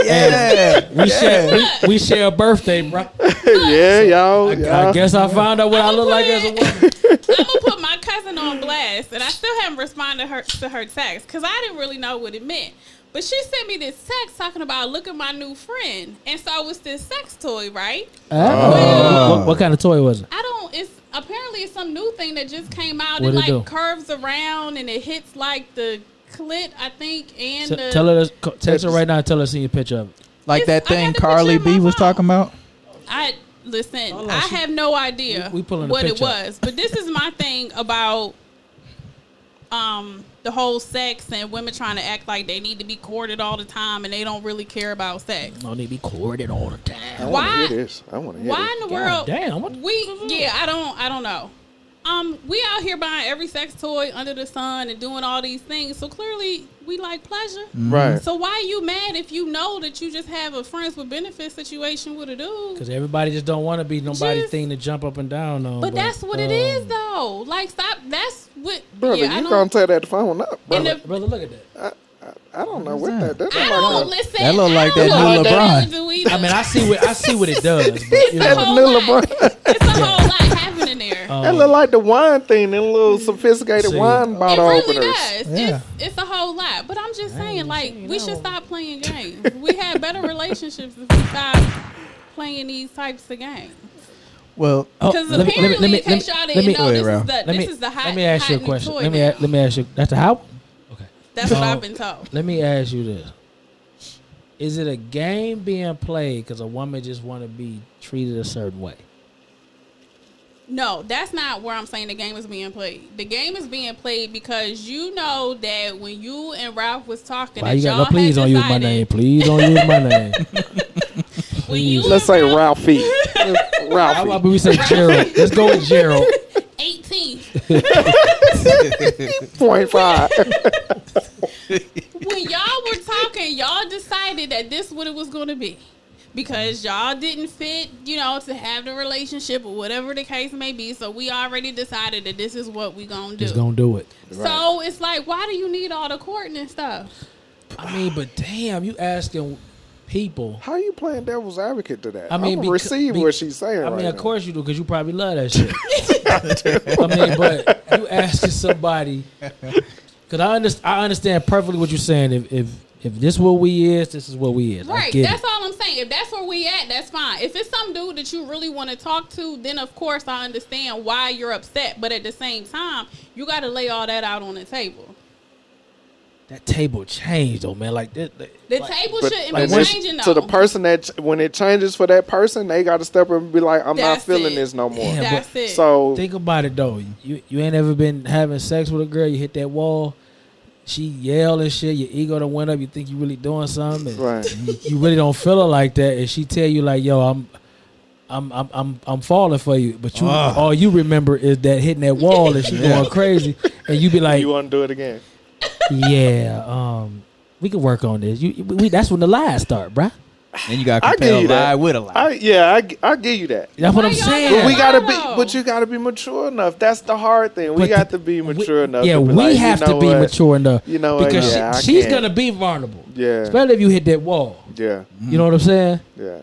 yeah, yeah. Yeah, we, yeah. Share, we, we share a birthday, bro. Yeah, y'all. I, y'all. I guess I found out what I look like as a woman. I'm gonna put my cousin on blast, and I still haven't responded her, to her text because I didn't really know what it meant. But she sent me this text talking about, look at my new friend, and so it was this sex toy, right? Oh, well, what, what kind of toy was it? I don't. It's apparently it's some new thing that just came out. What it like do? curves around and it hits like the clit, I think, and so the tell us, text her right now. And tell her see your picture of it. Like that thing Carly B was talking about. I listen. Oh, I she, have no idea we, we what it was, but this is my thing about um the whole sex and women trying to act like they need to be courted all the time and they don't really care about sex. Don't need to be courted all the time. I why? Hear this. I want to hear. Why this. in the world? God damn. What, we what yeah. I don't. I don't know. Um, we out here buying every sex toy under the sun and doing all these things. So clearly we like pleasure. Right. So why are you mad if you know that you just have a friends with benefits situation with a dude? Because everybody just don't want to be nobody's just, thing to jump up and down on. But, but that's what um, it is, though. Like, stop. That's what. Brother, yeah, you going to tell that the phone up, brother. The, brother, look at that. I, I, I don't know what that. That, that I don't like listen. That look like that new like LeBron. That. I mean, I see what I see what it does. But, it's, a whole new LeBron. It's a whole lot. Um, that look like the wine thing, them little sophisticated see, wine bottle openers. It really openers. does. Yeah. It's, it's a whole lot. But I'm just saying, like, we should stop playing games. We have better relationships if we stop playing these types of games. Well, because oh, apparently, let me, let me, in case y'all didn't know, this, is the, this me, is the hot Let me ask you a question. Let me, a, let me ask you. That's a how? Okay. That's um, what I've been told. Let me ask you this. Is it a game being played because a woman just want to be treated a certain way? No, that's not where I'm saying the game is being played. The game is being played because you know that when you and Ralph was talking, Why that you y'all got, no, please don't decided, use my name. Please don't use my name. you Let's say Ralphie. Ralphie. How about we say Gerald? Let's go with Gerald. eighteen Point five. When y'all were talking, y'all decided that this is what it was going to be. Because y'all didn't fit, you know, to have the relationship or whatever the case may be. So we already decided that this is what we gonna do. Just gonna do it. Right. So it's like, why do you need all the courting and stuff? I mean, but damn, you asking people. How you playing devil's advocate to that? I mean, beca- receive be- what she's saying. I mean, right of now. course you do, because you probably love that shit. I mean, but you asking somebody, because I, under- I understand perfectly what you're saying. If if If this what we is, this is what we is. Right, that's it. all I'm saying. If that's where we at, that's fine. If it's some dude that you really want to talk to, then of course I understand why you're upset. But at the same time, you got to lay all that out on the table. That table changed, though, man. Like this, the like, table shouldn't like, be changing, though. To the person that when it changes for that person, they got to step up and be like, "I'm that's not feeling it. this no more." Yeah, that's it. So think about it, though. You you ain't ever been having sex with a girl. You hit that wall. She yelled and shit. Your ego done went up. You think you really doing something. Right. You really don't feel her like that. And she tell you like, "Yo, I'm, I'm, I'm, I'm, I'm falling for you." But you, oh. all you remember is that hitting that wall and she yeah. going crazy. And you be like, "You want to do it again?" Yeah. Um, we can work on this. You, we, that's when the lies start, bruh. And you got to compare a lie that. with a lie. I, yeah, I, I give you that. That's what I'm saying. But we gotta be, but you got to be mature enough. That's the hard thing. We but got the, to be mature we, enough. Yeah, we like, have you know to be what? mature enough. You know, because yeah, she, she's gonna be vulnerable. Yeah, especially if you hit that wall. Yeah, mm-hmm. You know what I'm saying? Yeah,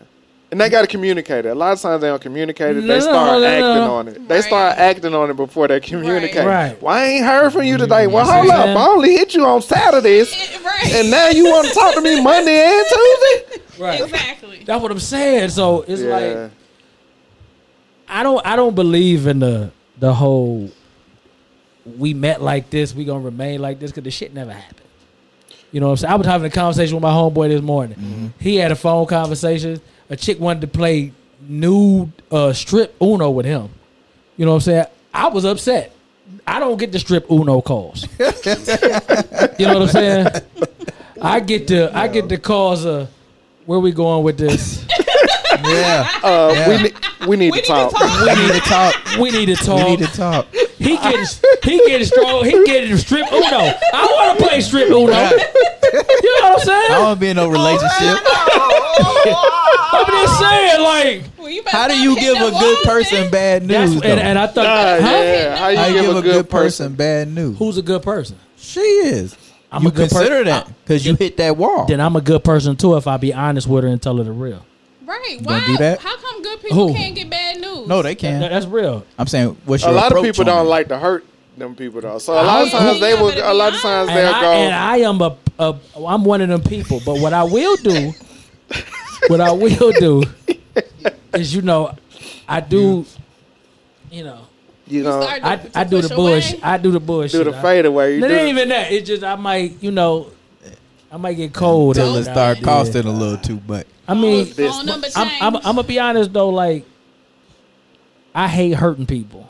and they got to communicate it. A lot of times they don't communicate it. No, they start no, no, acting no. on it. Right. They start acting on it before they communicate. Right. Well, I ain't heard from you today. Well, hold up. I only hit you on Saturdays, right. and now you want to talk to me Monday and Tuesday. Right. Exactly. That's what I'm saying. So it's yeah. like I don't I don't believe in the the whole we met like this, we gonna remain like this, because the shit never happened. You know what I'm saying? I was having a conversation with my homeboy this morning. Mm-hmm. He had a phone conversation. A chick wanted to play nude uh, strip Uno with him. You know what I'm saying? I was upset. I don't get the strip Uno calls. You know what I'm saying? I get the I get the calls of where we going with this. Yeah. Uh, yeah. We, ne- we, need we, need we need to talk. We need to talk. We need to talk. He getting he getting strong. He getting strip Uno. I want to play strip Uno. Yeah. You know what I'm saying? I want to be in no relationship. I'm just saying, like, well, how do you give a good person bad news? What, and, and I thought, nah, huh? yeah. how, you how you give a good person, person bad news? Who's a good person? She is. I'm you a good consider person. That because you hit that wall. Then I'm a good person too if I be honest with her and tell her the real. Right. Why? Don't do that? How come good people Who? can't get bad news? No, they can. That, that's real. I'm saying, what's your a lot of people don't it? like to hurt them people though. So a I lot of times they will. A lot of times they'll I, go. And I am a, a. I'm one of them people. But what I will do, what I will do, is you know, I do, you know, you know, I, to, to I do the bullshit. I do the bullshit. Do the fade away. It ain't even that. It's just I might, you know, I might get cold until it start yeah. costing a little too much. I mean, I'm, I'm, I'm gonna be honest though. Like, I hate hurting people.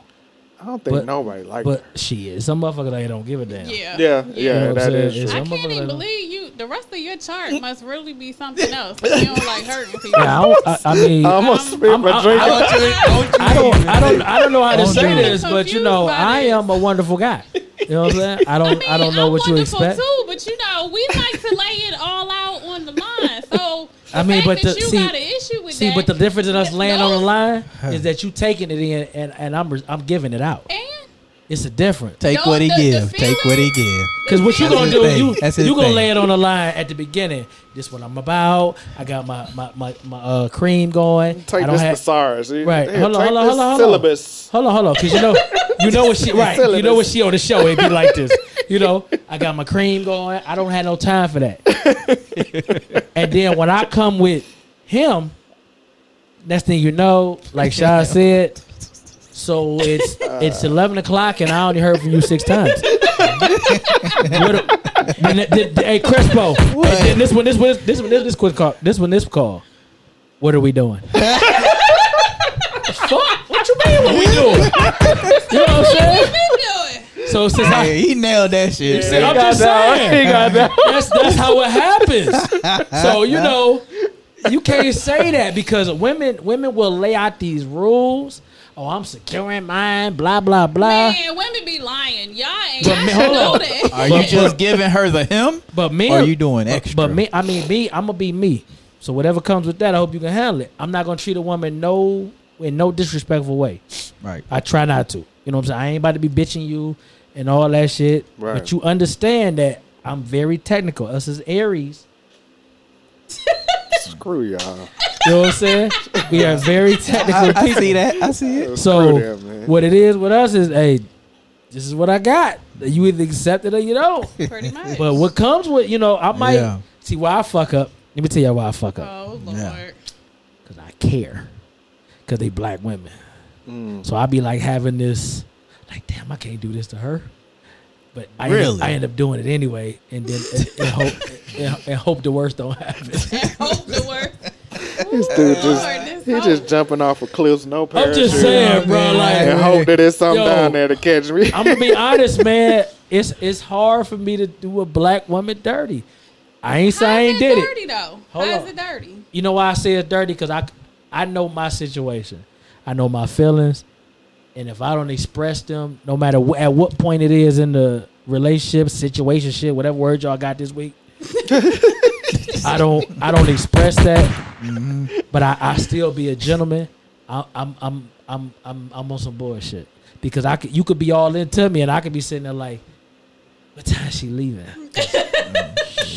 I don't think but, nobody likes but her. But she is. Some motherfuckers like, don't give a damn. Yeah, yeah, yeah. You know that is. True. I can't even believe you. The rest of your chart must really be something else. You don't like hurting people. Yeah, I, don't, I, I mean, I'm gonna spit my drink. I don't, I don't, I don't know how to say this, but you know, I am a wonderful guy. You know what I'm saying? I don't, I, mean, I don't know I'm what you expect. Too, but you know, we like to lay it all out on the line. So. The I mean, but the, you see, got an issue with see, that, but the difference in us laying no. on the line is that you taking it in, and, and I'm I'm giving it out. And it's a difference. Take Yo, what he the, give. The take what he give. Because what you gonna do? Thing. You you gonna thing. lay it on the line at the beginning. This what I'm about. I got my my my, my uh, cream going. Take I don't this have, thesaurus. Right. Damn, hold on. Hold on. Hold on. Syllabus. Hold on. Hold on. Because you know you know what she right. Syllabus. You know what she on the show. It be like this. You know, I got my cream going. I don't have no time for that. And then when I come with him, next thing you know, like Shah said, so it's uh, it's eleven o'clock and I only heard from you six times. a, and the, the, the, hey Crespo, and this one, this one, this one, this, this quick call, this one, this call. What are we doing? Fuck! What you mean? What we doing? You know what I'm saying? So since yeah, I, he nailed that shit. Yeah, I'm just down. saying, that's, that's how it happens. So you know, you can't say that because women women will lay out these rules. Oh, I'm securing mine. Blah blah blah. Man, women be lying. Y'all ain't got to know that. Are you just giving her the him? But me, or are you doing extra? But me, I mean me, I'm gonna be me. So whatever comes with that, I hope you can handle it. I'm not gonna treat a woman no in no disrespectful way. Right. I try not to. You know what I'm saying? I ain't about to be bitching you and all that shit. Right. But you understand that I'm very technical. Us as Aries. Screw y'all. You know what I'm saying? We are very technical people. I, I see that. I see it. So them, what it is with us is, hey, this is what I got. You either accept it or you don't. Pretty much. But what comes with, you know, I might. Yeah. See why I fuck up. Let me tell y'all why I fuck up. Oh, Lord. Because yeah. I care. Because they black women. Mm. So I be like having this, like, damn, I can't do this to her, but I really? end up, I end up doing it anyway, and then and, and hope and, and hope the worst don't happen. And hope the worst. This dude just Lord, he hope. just jumping off a cliff, no parachute. I'm just saying, bro, like, and hope that there's something yo, down there to catch me. I'm gonna be honest, man. It's it's hard for me to do a black woman dirty. I ain't say I ain't did dirty, it. Though? Hold How on. Is it dirty? You know why I say it's dirty? Because I I know my situation. I know my feelings, and if I don't express them, no matter wh- at what point it is in the relationship, situation, shit, whatever word y'all got this week, I don't, I don't express that. Mm-hmm. But I, I still be a gentleman. I, I'm, I'm, I'm, I'm, I'm on some bullshit because I could, you could be all into me, and I could be sitting there like, what time is she leaving?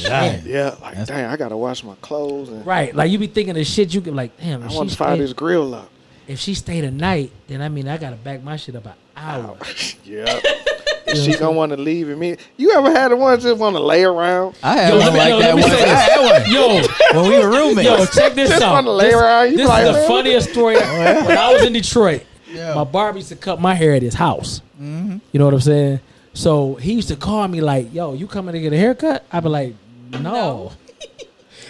Yeah, yeah, like that's dang, I gotta wash my clothes. And right, like you be thinking of shit. You could like, damn, I want to fire this grill up. If she stayed a night, then I mean I gotta back my shit up an hour. Yeah. If she don't want to leave me. You ever had the one just want to lay around? I had yo, one me, like yo, that one. I had one. Yo, when we were roommates. Yo, check this just out. Just want to lay this, around. You this like, is the funniest story. When I was in Detroit, yeah. my barber used to cut my hair at his house. Mm-hmm. You know what I'm saying? So he used to call me like, "Yo, you coming to get a haircut?" I'd be like, No. no.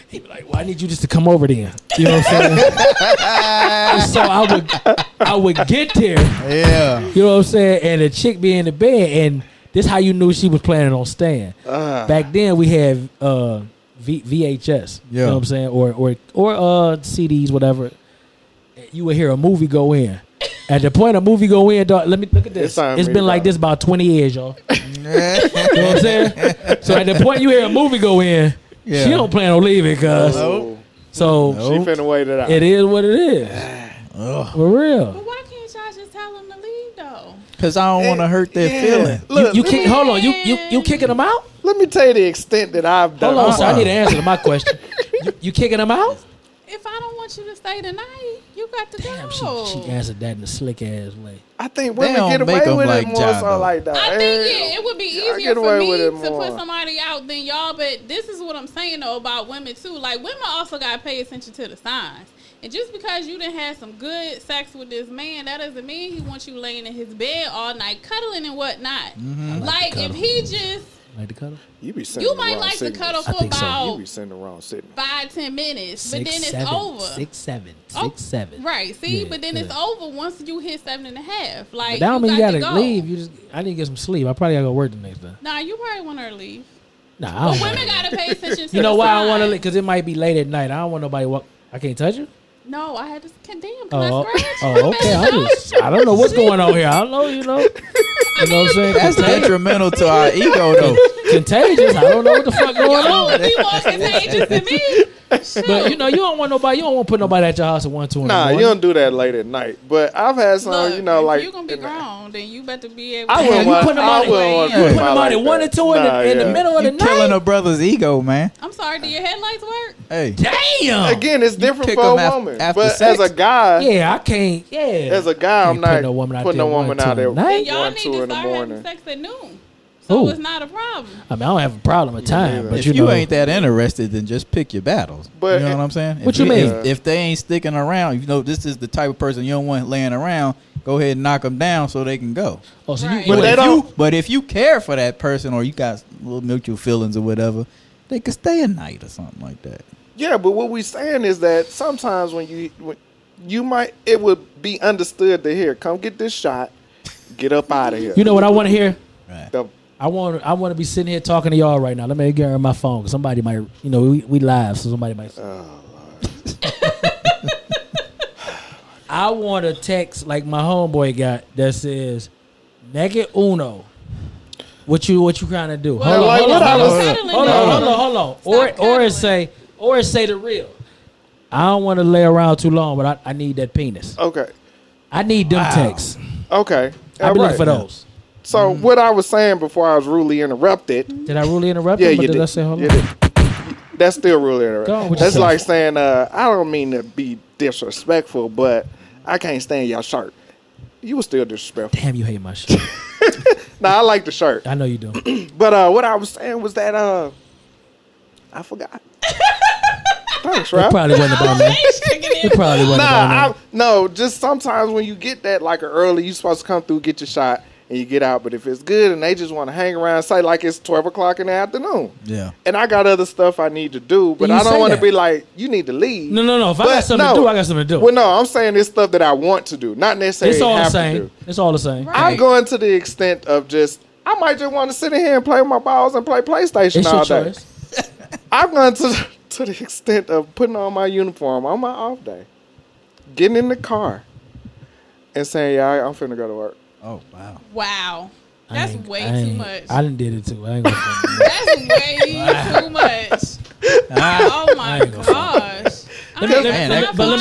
He'd be like, "Well, I need you just to come over then." You know what I'm saying? So I would, I would get there. Yeah. You know what I'm saying? And the chick be in the bed, and this how you knew she was planning on staying. Uh. Back then we had uh, v- VHS. Yeah. You know what I'm saying? Or or or uh, C Ds, whatever. You would hear a movie go in. At the point a movie go in, dog, let me look at this. It's been really like bad. This about twenty years, y'all. You know what I'm saying? So at the point you hear a movie go in, yeah. she don't plan on leaving, cuz. Nope. So nope. she finna wait it out. It is what it is. For real. But why can't y'all just tell them to leave though? Cause I don't want to hurt their yeah. feeling. Look, you, you kick, hold on, you you you kicking them out? Let me tell you the extent that I've done. Hold on, so I need an answer to my question. you, you kicking them out? If I don't want you to stay tonight, you got to Damn, go. She, she answered that in a slick ass way. I think women get away with like it more job, so like that. I think it, it would be easier for me to put somebody out than y'all. But this is what I'm saying though about women too. Like women also got to pay attention to the signs. And just because you done had some good sex with this man, that doesn't mean he wants you laying in his bed all night cuddling and whatnot. Mm-hmm. Like, like if he just. Like to cuddle? You, be you might like signals. to cuddle for about so. you be sending the wrong five, ten minutes, six, but then it's seven, over. Six, seven, six, oh, seven. Right, see, yeah, but then yeah. it's over once you hit seven and a half. Like, that don't mean you gotta go. leave. You just, I need to get some sleep. I probably gotta go work the next day. Nah, you probably want her to leave. Nah, I don't. But women gotta pay attention to You know why side. I want to leave? Because it might be late at night. I don't want nobody walk. I can't touch you? No, I had to condemn. Oh, oh okay. I, just, I don't know what's going on here. I don't know, you know. You know what I'm saying? That's detrimental to our ego, though. Contagious. I don't know what the fuck going Yo, on. You want contagious to me? Sure. But you know, you don't want nobody. You don't want to put nobody at your house at one, two. Nah, you don't do that late at night. But I've had some. Look, you know, like you're gonna be grown, then you better be able. I to want, you put them I out. Want you put them out like at one and two nah, in, the, in yeah. the middle of the you night. Killing a brother's ego, man. I'm sorry. Do your headlights work? Hey, damn. Again, it's different for a woman. After but sex? As a guy, yeah, I can't. Yeah, as a guy, I'm not putting a woman out there. Y'all need to start having sex at noon. So Ooh. it's not a problem. I mean, I don't have a problem with time, yeah, but if you, know, you ain't that interested, then just pick your battles. But you know it, what I'm saying? What if you mean? If, if they ain't sticking around, you know, this is the type of person you don't want laying around. Go ahead and knock them down so they can go. Oh, so right. you, but, but, if you, but if you care for that person, or you got little mutual feelings or whatever, they could stay a night or something like that. Yeah, but what we're saying is that sometimes when you when you might, it would be understood to hear, come get this shot, get up out of here. You know what I want to hear? Right. The, I want I want to be sitting here talking to y'all right now. Let me get on my phone because somebody might, you know, we, we live, so somebody might. Oh, Lord. I want a text like my homeboy got that says, "Naked Uno." What you what you trying to do? Well, hold, on, hold, on, hold, on, hold on, hold on, hold on, hold on, hold on. Or or it say or it say the real. I don't want to lay around too long, but I, I need that penis. Okay. I need them wow. texts. Okay. All I be right. looking for those. So mm. what I was saying before I was rudely interrupted. Did I rudely interrupt yeah, you? Did, did I say hold on? Did. That's still rudely interrupted. That's like saying, uh, I don't mean to be disrespectful, but I can't stand your shirt. You were still disrespectful. Damn, you hate my shirt. Nah, I like the shirt. I know you do. But uh, what I was saying was that uh, I forgot. Thanks, right? It probably wasn't about me. It probably wasn't nah, about me. No, just sometimes when you get that like early, you supposed to come through, get your shot. And you get out, but if it's good and they just want to hang around, say like it's twelve o'clock in the afternoon. Yeah. And I got other stuff I need to do, but I don't want to be like, you need to leave. No, no, no. If but I got something no. to do, I got something to do. Well, no, I'm saying it's stuff that I want to do, not necessarily. It's all the same. It's all the same. Right. I'm going to the extent of just, I might just want to sit in here and play with my balls and play PlayStation it's all day. I'm going to to the extent of putting on my uniform on my off day, getting in the car, and saying, "Yeah, I'm finna go to work." Oh, wow. Wow. That's way too much. I done did it too. I ain't gonna That's way wow. too much. I, oh, my gosh.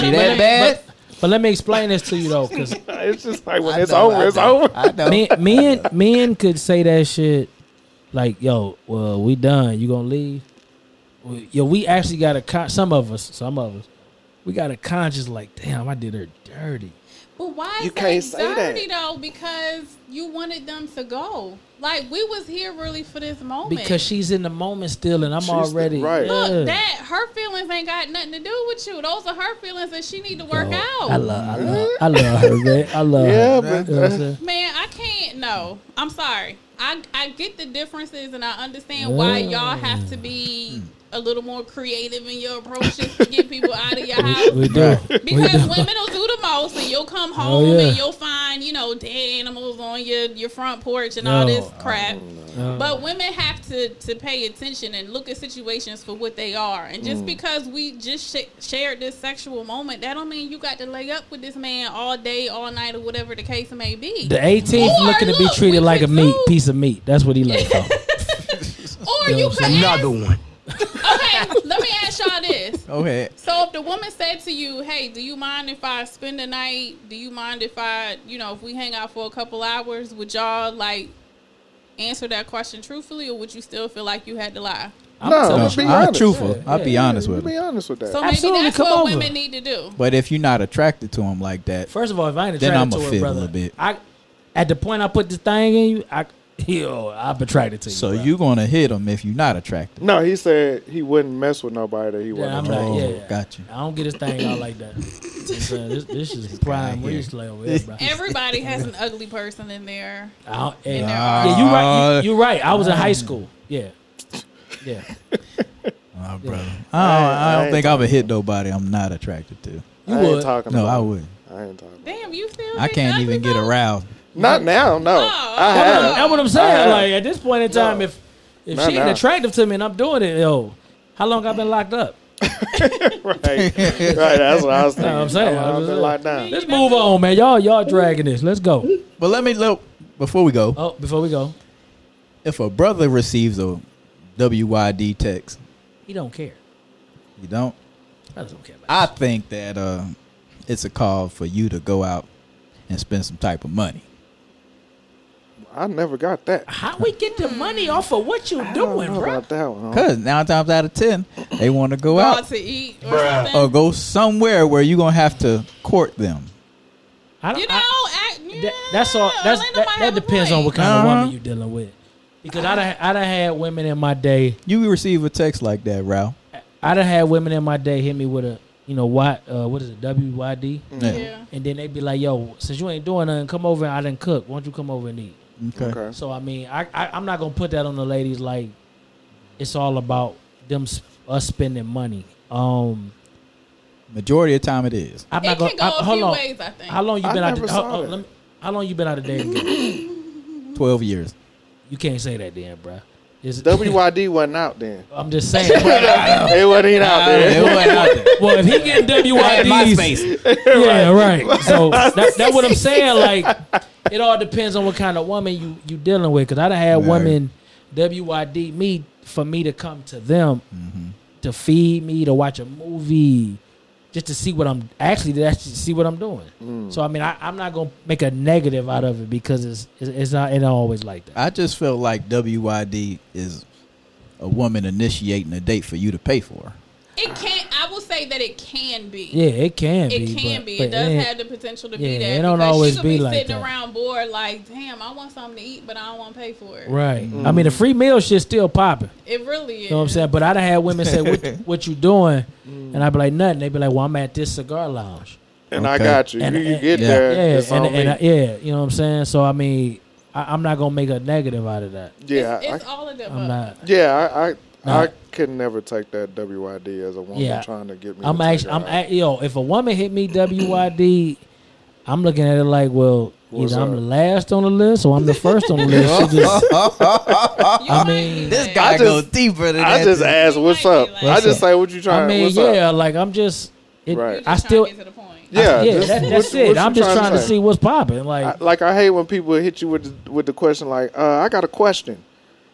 But let me explain this to you, though. It's just like, when well, it's know, over, I it's know, over. I know. Men, men, men could say that shit like, yo, well, we done. You gonna leave? Well, yo, we actually got a con- some of us, some of us, we got a conscience like, damn, I did her dirty. But why is you can't say dirty that. Though? Because you wanted them to go. Like we was here really for this moment. Because she's in the moment still, and I'm she's already right. Yeah. Look, that her feelings ain't got nothing to do with you. Those are her feelings that she need to work Yo, out. I love, I love, I love her. Man. I love. Yeah, her. But, you know man, I can't. No, I'm sorry. I, I get the differences and I understand oh. why y'all have to be a little more creative in your approaches to get people out of your house. We, we do. Because we do. Women will do the most, and you'll come home oh, yeah. and you'll find, you know, dead animals on your, your front porch and no, all this crap. No. But women have to, to pay attention and look at situations for what they are. And just mm. because we just sh- shared this sexual moment, that don't mean you got to lay up with this man all day, all night, or whatever the case may be. The eighteenth or, looking look, to be treated like a meat, piece of meat. That's what he looks for. Or you could another ask, one. Okay, let me ask y'all this. Okay. So if the woman said to you, hey, do you mind if I spend the night? Do you mind if I, you know, if we hang out for a couple hours, would y'all like answer that question truthfully, or would you still feel like you had to lie? I'm no, no I'm truthful. Yeah, I'll be yeah, honest yeah, with it. Be honest with that. So maybe Absolutely, that's what over. women need to do. But if you're not attracted to him like that, first of all, if I ain't attracted to her, brother, a little bit. I, at the point I put this thing in you, I. Yo, I'm attracted to you. So bro. you gonna hit him if you're not attracted? No, he said he wouldn't mess with nobody that he yeah, wasn't attracted. Like, yeah, yeah. Got you. I don't get his thing out like that. uh, this, this is prime replay over here, bro. Everybody has an ugly person in there. Uh, in their yeah, you right. You, you're right. I was in high school. Yeah, yeah. Oh, brother. Yeah. I, I, I don't think I would hit nobody I'm not attracted to. You I would? Ain't talking no, about I wouldn't. I ain't talking. Damn, about you feel? I can't even get aroused. Not now, no. Oh, I have. That's what I'm saying. Like at this point in time, no. if if Not she ain't now. attractive to me and I'm doing it, yo, how long I been locked up? right, right. That's what I was thinking. No, I'm saying. I've been saying. locked down. Let's move on, man. Y'all, y'all dragging this. Let's go. But let me look before we go. Oh, before we go, if a brother receives a W Y D text, he don't care. You don't. I don't care. About I this. think that uh, it's a call for you to go out and spend some type of money. I never got that. How we get the money off of what you I doing, don't know bro? About that one. Because nine times out of ten, they want to go out to eat or, something. or go somewhere where you are gonna have to court them. I don't, you know, I, I, that, that's all. That's, that that depends on what kind uh-huh. of woman you dealing with. Because I done, I done had women in my day. You receive a text like that, Ralph. I, I done had women in my day hit me with a. You know what? Uh, what is it? W Y D Yeah. yeah. And then they be like, "Yo, since you ain't doing nothing, come over and I done cook. Why don't you come over and eat?" Okay. okay. So I mean, I, I I'm not gonna put that on the ladies. Like, it's all about them us spending money. Um, majority of the time it is. I'm not it can gonna, go I, a hold few on. ways. I think. How long you been I out? Never the, saw how, me, how long you been out of dating? Twelve years. You can't say that, then, bruh. Is W Y D wasn't out then. I'm just saying. It wasn't even out there. It wasn't out there. Well, if he getting W Y Ds. My space. Yeah, right. So that's that what I'm saying. Like, it all depends on what kind of woman you, you dealing with. Because I done had right. women W Y D me for me to come to them, mm-hmm. to feed me, to watch a movie, just to see what I'm, actually to actually see what I'm doing. Mm. So, I mean, I, I'm not going to make a negative out of it because it's it's not it's not always like that. I just feel like W Y D is a woman initiating a date for you to pay for. It can, I will say that it can be. Yeah, it can it be. It can but, be. But it does it have the potential to yeah, be that. It don't always be, be like that. You could be sitting around bored like, damn, I want something to eat, but I don't want to pay for it. Right. Mm. I mean, the free meal shit's still popping. It really is. You know what I'm saying? But I done had women say, what, what you doing? And I'd be like, nothing. They'd be like, well, I'm at this cigar lounge. And okay. I got you. And, you, and, you get yeah, there. Yeah, it's and, on and, me. I, yeah, you know what I'm saying? So, I mean, I, I'm not going to make a negative out of that. Yeah. It's, it's I, all of them. I'm not. Yeah, I... I No. I could never take that W Y D as a woman yeah. trying to get me. I'm actually, I'm at, yo. If a woman hit me W Y D, I'm looking at it like, well, What's either up? I'm the last on the list or I'm the first on the list. Just, I mean, this guy goes deeper than I that. I just ask, "What's up?" Like, I just say, "What you trying?" I mean, what's yeah, up? like I'm just, it, right. just I still. Yeah, I, yeah just, that, that's what, it. What I'm just trying, trying to, to see what's popping. Like, I, like I hate when people hit you with the, with the question, like, uh, "I got a question."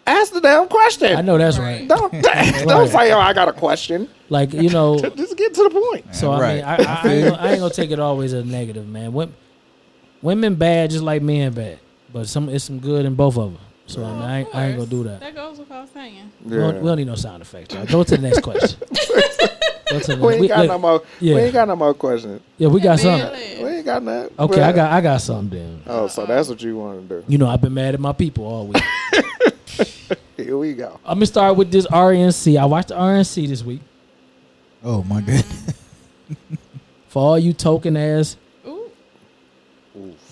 Ask the damn question. I know that's right. Don't don't right. say, oh, I got a question. Like, you know. Just get to the point. So, right. I mean, I, I, I, ain't gonna, I ain't gonna take it always as negative, man. Women, women bad just like men bad. But some it's some good in both of them. So, oh, I, mean, I, ain't, I ain't gonna do that. That goes without saying. Yeah. We, don't, we don't need no sound effects. Right? Go to the next question. Go to the we, ain't we, got no more, yeah. we ain't got no more questions. Yeah, we got something. We ain't got nothing. Okay, but, I got, I got something, then. Oh, so that's what you want to do. You know, I've been mad at my people all week. Here we go. I'm gonna start with this R N C. I watched the R N C this week. Oh my god! For all you token ass Ooh.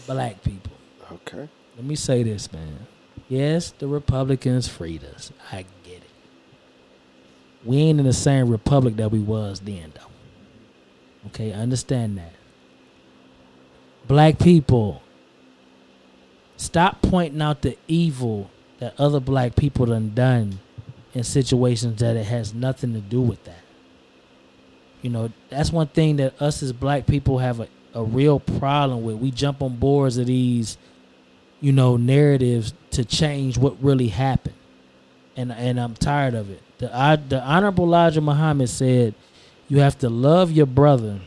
Black people, okay. Let me say this, man. Yes, the Republicans freed us. I get it. We ain't in the same republic that we was then, though. Okay, understand that. Black people, stop pointing out the evil that other black people done done in situations that it has nothing to do with that. You know, that's one thing that us as black people have a, a real problem with. We jump on boards of these, you know, narratives to change what really happened. And and I'm tired of it. The, I, the Honorable Elijah Muhammad said, you have to love your brother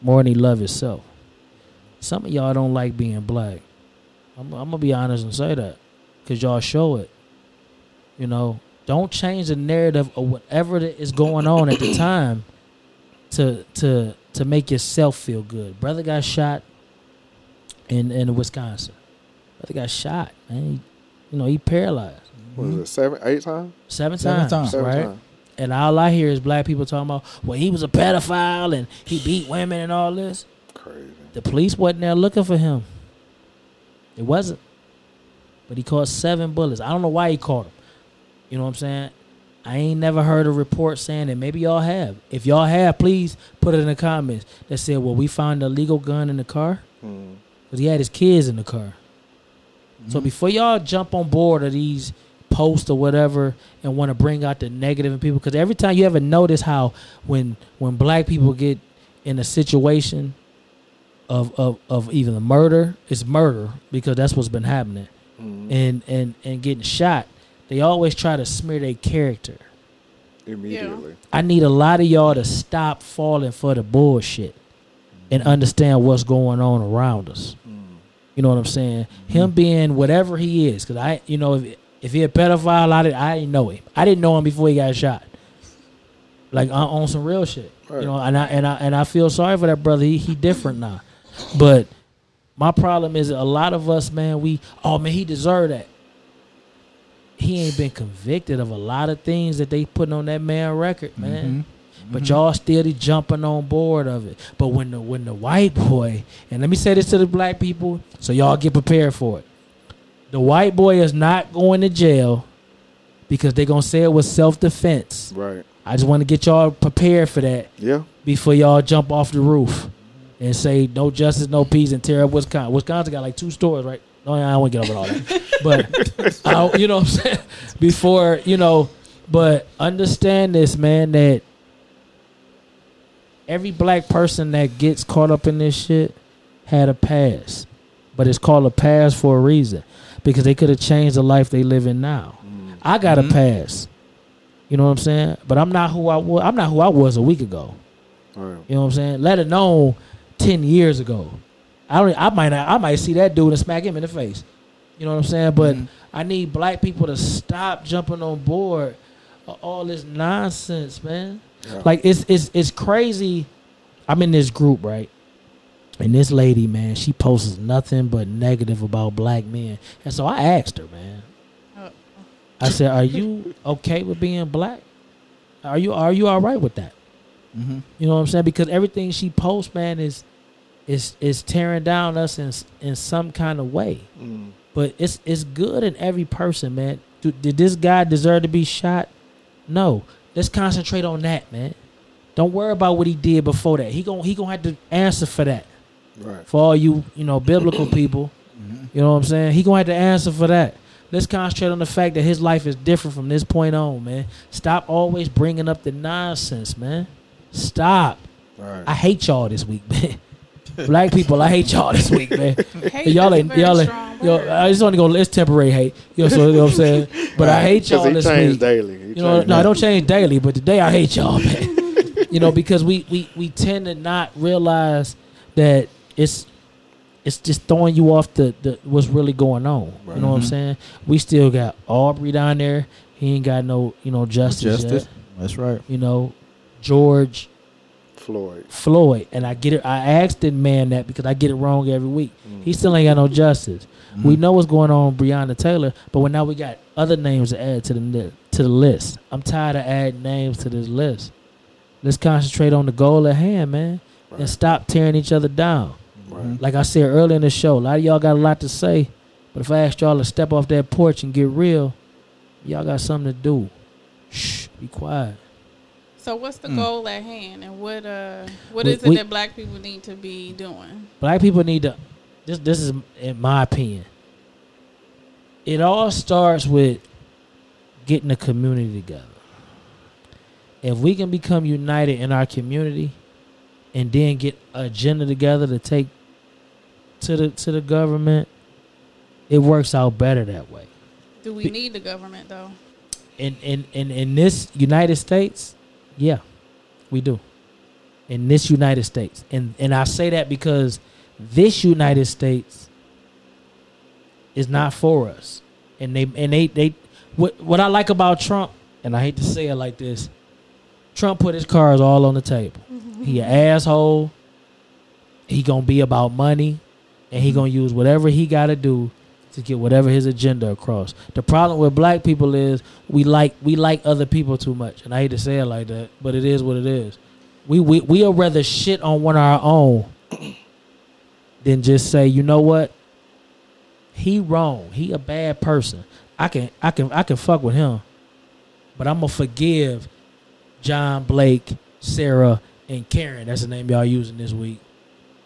more than you love yourself. Some of y'all don't like being black. I'm, I'm going to be honest and say that, because y'all show it. You know, don't change the narrative of whatever is going on at the time to to to make yourself feel good. Brother got shot in, in Wisconsin. Brother got shot, man. He, you know, he paralyzed. What was it, seven, eight times? Seven, seven times, times, seven right? Times. And all I hear is black people talking about, well, he was a pedophile and he beat women and all this. Crazy. The police wasn't there looking for him. It wasn't. But he caught seven bullets. I don't know why he caught them. You know what I'm saying? I ain't never heard a report saying that. Maybe y'all have. If y'all have, please put it in the comments that said, well, we found a legal gun in the car. Mm. Because he had his kids in the car. Mm-hmm. So before y'all jump on board of these posts or whatever and want to bring out the negative in people, because every time you ever notice how when when black people get in a situation of of, of even a murder, it's murder because that's what's been happening. Mm-hmm. And, and, and getting shot, they always try to smear their character. Immediately. Yeah. I need a lot of y'all to stop falling for the bullshit and understand what's going on around us. Mm. You know what I'm saying? Mm. Him being whatever he is, because I, you know, if, if he a pedophile, I didn't, I didn't know him. I didn't know him before he got shot. Like on, on some real shit, right. You know. And I and I and I feel sorry for that brother. He he different now, but my problem is a lot of us, man. We oh man, he deserved that. He ain't been convicted of a lot of things that they putting on that man record, man. Mm-hmm. But mm-hmm. y'all still jumping on board of it. But when the when the white boy, and let me say this to the black people, so y'all get prepared for it. The white boy is not going to jail because they're gonna say it was self defense. Right. I just want to get y'all prepared for that. Yeah. Before y'all jump off the roof and say no justice, no peace, and tear up Wisconsin. Wisconsin got like two stores, right? No, I don't want to get over all that. But, I, you know what I'm saying? Before, you know, but understand this, man, that every black person that gets caught up in this shit had a past. But it's called a past for a reason because they could have changed the life they live in now. Mm. I got mm-hmm. a past. You know what I'm saying? But I'm not who I was. I'm not who I was a week ago. Right. You know what I'm saying? Let alone ten years ago. I don't. I might. Not, I might see that dude and smack him in the face. You know what I'm saying? But mm. I need black people to stop jumping on board of all this nonsense, man. Yeah. Like it's it's it's crazy. I'm in this group, right? And this lady, man, she posts nothing but negative about black men. And so I asked her, man. Uh, I said, "Are you okay with being black? Are you are you all right with that?" Mm-hmm. You know what I'm saying? Because everything she posts, man, is. It's, it's tearing down us in in some kind of way. Mm. But it's it's good in every person, man. Do, did this guy deserve to be shot? No. Let's concentrate on that, man. Don't worry about what he did before that. He gon' he gon' have to answer for that. Right. For all you, you know, biblical people. Mm-hmm. You know what I'm saying? He gon' have to answer for that. Let's concentrate on the fact that his life is different from this point on, man. Stop always bringing up the nonsense, man. Stop. Right. I hate y'all this week, man. Black people, I hate y'all this week, man. Hate y'all ain't, y'all ain't, yo, I just want to go, it's temporary hate. You know, so, you know what I'm saying? But right. I hate y'all this week. Daily. You know, no, I don't change daily, but today I hate y'all, man. You know, because we, we, we tend to not realize that it's it's just throwing you off the, the what's really going on. Right. You know mm-hmm. what I'm saying? We still got Aubrey down there. He ain't got no, you know, justice. Justice. Yet. That's right. You know, George. Floyd. Floyd. And I get it. I asked that man that because I get it wrong every week. Mm. He still ain't got no justice. Mm. We know what's going on with Breonna Taylor, but well, now we got other names to add to the to the list. I'm tired of adding names to this list. Let's concentrate on the goal at hand, man, right. and stop tearing each other down. Right. Like I said earlier in the show, a lot of y'all got a lot to say, But if I asked y'all to step off that porch and get real, y'all got something to do. Shh, be quiet. So what's the mm. goal at hand, and what uh what we, is it we, that black people need to be doing? Black people need to, this this is in my opinion, it all starts with getting the community together. If we can become united in our community and then get an agenda together to take to the to the government, it works out better that way. Do we Be- need the government though? In in, in in this United States, yeah, we do. In this United States. And and I say that because this United States is not for us. And they and they, they what what I like about Trump, and I hate to say it like this, Trump put his cards all on the table. Mm-hmm. He an asshole. He gonna be about money, and he gonna use whatever he gotta do to get whatever his agenda across. The problem with black people is we like we like other people too much, and I hate to say it like that, but it is what it is. We we we'll rather shit on one of our own than just say, you know what? He wrong. He a bad person. I can I can I can fuck with him, but I'm gonna forgive John, Blake, Sarah, and Karen. That's the name y'all using this week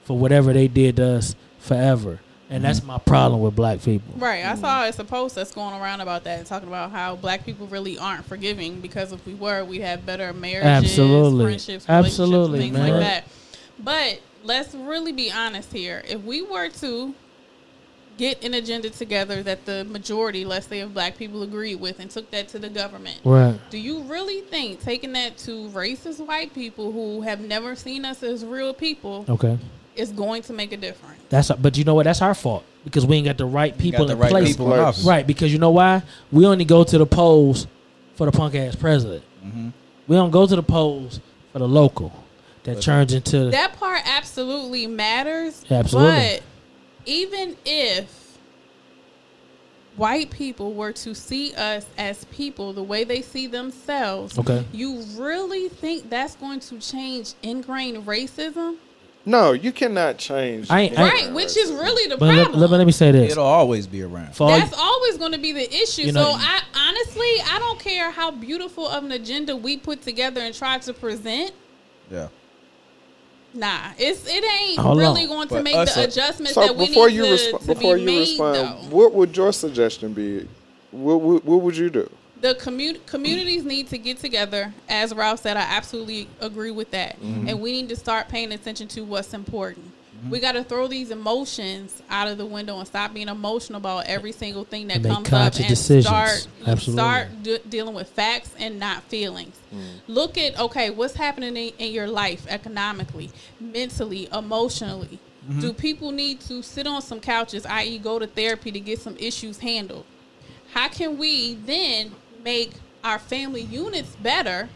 for whatever they did to us forever. And that's my problem with black people. Right. I saw it's a post that's going around about that and talking about how black people really aren't forgiving, because if we were, we'd have better marriages, Absolutely. friendships, Absolutely, relationships, things man. like that. But let's really be honest here. If we were to get an agenda together that the majority, let's say, of black people agree with and took that to the government, right? Do you really think taking that to racist white people who have never seen us as real people, okay, it's going to make a difference? That's but you know what? That's our fault, because we ain't got the right people the in right place. People in right? Because you know why? We only go to the polls for the punk ass president. Mm-hmm. We don't go to the polls for the local that but turns into that part. Absolutely matters. Absolutely. But even if white people were to see us as people the way they see themselves, okay, you really think that's going to change ingrained racism? No, you cannot change. I ain't, I ain't, right, which is really the but problem. Let, let, let me say this. It'll always be around. For That's you, always going to be the issue. You know, so, I honestly, I don't care how beautiful of an agenda we put together and try to present. Yeah. Nah, it's it ain't Hold really on. going to but make the a, adjustments so that we need you resp- to, to before be you made, respond, though. What would your suggestion be? What, what, what would you do? The commun- communities need to get together. As Ralph said, I absolutely agree with that. Mm-hmm. And we need to start paying attention to what's important. Mm-hmm. We got to throw these emotions out of the window and stop being emotional about every single thing that comes up and decisions. start, absolutely. start de- dealing with facts and not feelings. Mm-hmm. Look at, okay, what's happening in, in your life economically, mentally, emotionally. Mm-hmm. Do people need to sit on some couches, that is go to therapy to get some issues handled? How can we then make our family units better,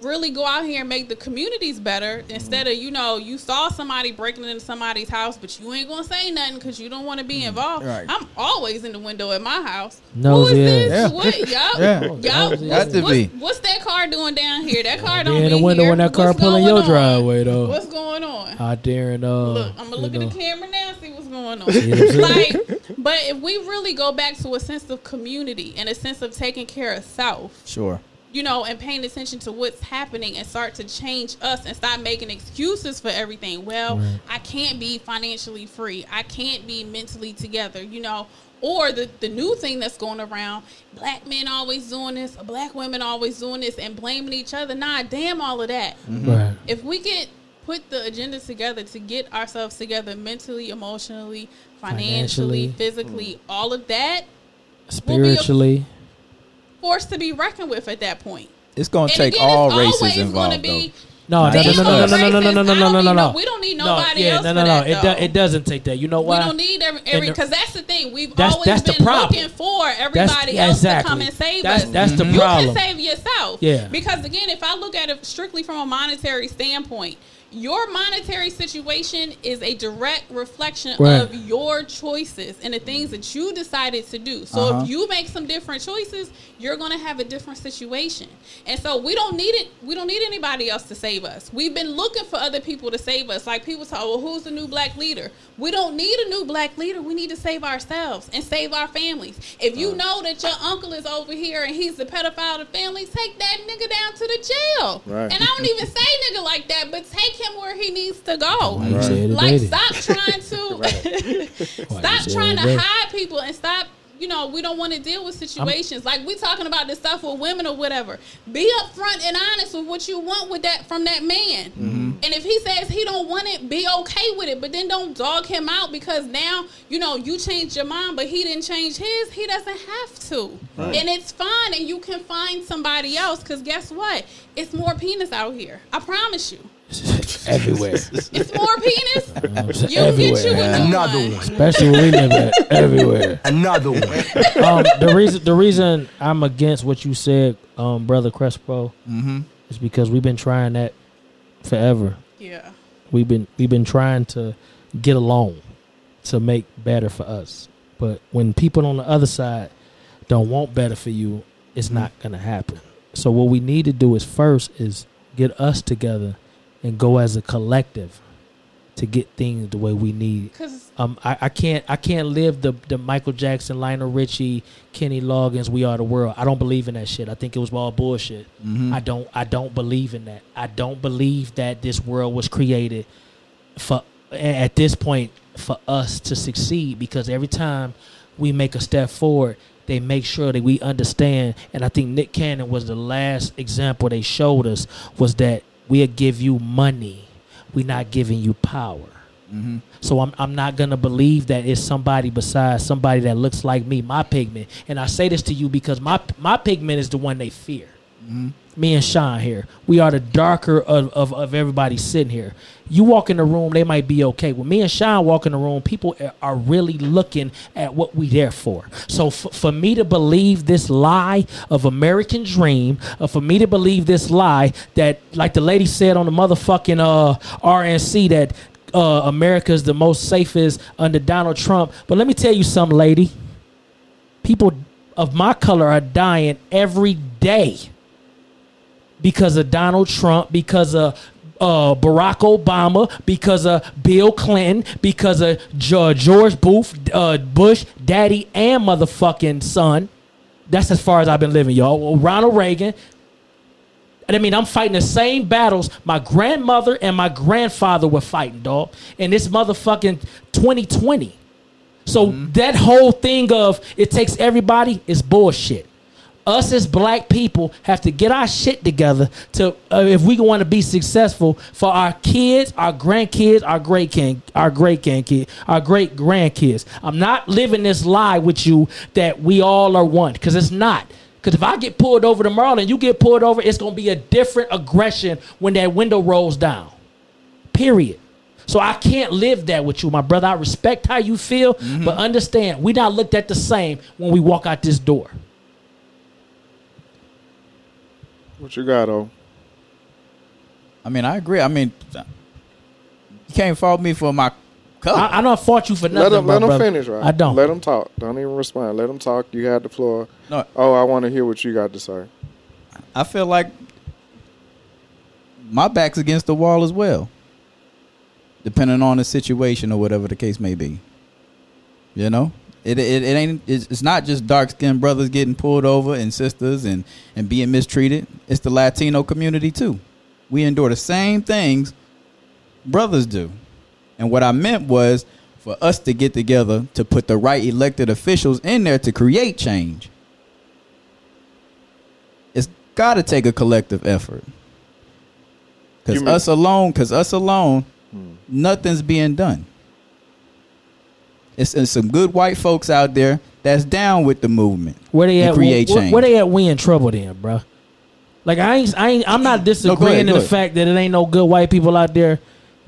really go out here and make the communities better, instead of, you know, you saw somebody breaking into somebody's house, but you ain't gonna say nothing because you don't want to be involved. Right. I'm always in the window at my house. No, who is yeah. this? Yeah. What? Yup. Yeah. Yup. What's, what's, what's that car doing down here? That car don't be in the window here. When that car pulling your on? driveway, though. What's going on? Out there and uh, look, I'm gonna look know. at the camera now and see what's going on. Yeah, like, but if we really go back to a sense of community and a sense of taking care of self, sure. You know, and paying attention to what's happening and start to change us and stop making excuses for everything. Well, right. I can't be financially free. I can't be mentally together, you know. Or the, the new thing that's going around, black men always doing this, black women always doing this and blaming each other. Nah, damn all of that. Mm-hmm. Right. If we get put the agenda together to get ourselves together mentally, emotionally, financially, financially. physically, mm. all of that. Spiritually. We'll forced to be reckoned with at that point. It's going to take again, all races involved, be, though. No, no, no, no, no, no, no, no, no, no, no, no, no. We don't need nobody no, yeah, else no, no, for no. that, though. It, do, it doesn't take that. You know why? We don't need every... Because that's the thing. We've that's, always that's been looking for everybody that's, else exactly. to come and save that's, us. That's mm-hmm. the problem. You can save yourself. Yeah. Because, again, if I look at it strictly from a monetary standpoint, your monetary situation is a direct reflection right. of your choices and the things that you decided to do. So uh-huh. if you make some different choices, you're going to have a different situation. And so we don't need it. We don't need anybody else to save us. We've been looking for other people to save us. Like people talk, well, who's the new black leader? We don't need a new black leader. We need to save ourselves and save our families. If you know that your uncle is over here and he's the pedophile of the family, take that nigga down to the jail. Right. And I don't even say nigga like that, but take him where he needs to go. Right. Like, stop trying to stop trying to hide people and stop. You know, we don't want to deal with situations. I'm, like, we talking about this stuff with women or whatever. Be upfront and honest with what you want with that from that man. Mm-hmm. And if he says he don't want it, be okay with it. But then don't dog him out because now, you know, you changed your mind, but he didn't change his. He doesn't have to. Right. And it's fine. And you can find somebody else because guess what? It's more penis out here. I promise you. Everywhere. It's more penis. Um, it's you everywhere. Get you a new another one. one. Especially where we live at. Everywhere. Another one. Um, the reason the reason I'm against what you said, um, Brother Crespo, mm-hmm. is because we've been trying that forever. Yeah. We've been we've been trying to get along to make better for us. But when people on the other side don't want better for you, it's mm-hmm. not gonna happen. So what we need to do is first is get us together and go as a collective to get things the way we need. Um, I, I can't I can't live the, the Michael Jackson, Lionel Richie, Kenny Loggins, We Are the World. I don't believe in that shit. I think it was all bullshit. Mm-hmm. I don't I don't believe in that. I don't believe that this world was created for at this point for us to succeed, because every time we make a step forward, they make sure that we understand. And I think Nick Cannon was the last example they showed us, was that we'll give you money. We're not giving you power. Mm-hmm. So I'm I'm not going to believe that it's somebody besides somebody that looks like me, my pigment. And I say this to you because my my pigment is the one they fear. Mm-hmm. Me and Sean here, we are the darker of, of, of everybody sitting here. You walk in the room, they might be okay. When me and Sean walk in the room, people are really looking at what we there for. So f- for me to believe this lie of American dream, uh, for me to believe this lie that, like the lady said on the motherfucking uh, R N C, that uh, America's the most safest under Donald Trump. But let me tell you something, lady. People of my color are dying every day. Because of Donald Trump, because of uh, Barack Obama, because of Bill Clinton, because of George Bush, uh, Bush, daddy and motherfucking son. That's as far as I've been living, y'all. Ronald Reagan. And I mean, I'm fighting the same battles my grandmother and my grandfather were fighting, dog. And this motherfucking twenty twenty. So mm-hmm. that whole thing of it takes everybody is bullshit. Us as black people have to get our shit together to uh, if we want to be successful for our kids, our grandkids, our great can, our great grandkids, our great grandkids. I'm not living this lie with you that we all are one, because it's not. Because if I get pulled over tomorrow and you get pulled over, it's gonna be a different aggression when that window rolls down. Period. So I can't live that with you, my brother. I respect how you feel, mm-hmm. but understand we not looked at the same when we walk out this door. What you got, though? I mean, I agree. I mean, you can't fault me for my color. I, I don't fault you for nothing. Let him, let him finish, right? I don't. Let him talk. Don't even respond. Let him talk. You had the floor. No. Oh, I want to hear what you got to say. I feel like my back's against the wall as well, depending on the situation or whatever the case may be. You know? It, it it ain't it's not just dark skinned brothers getting pulled over and sisters and, and being mistreated. It's the Latino community too. We endure the same things brothers do. And what I meant was for us to get together to put the right elected officials in there to create change. It's got to take a collective effort. Cause us alone, cause us alone, hmm. nothing's being done. It's, it's some good white folks out there that's down with the movement. Where they at? Create where, change. Where they at? We in trouble then, bro. Like I ain't, I ain't, I'm not disagreeing no, go ahead, go in the ahead. fact that it ain't no good white people out there,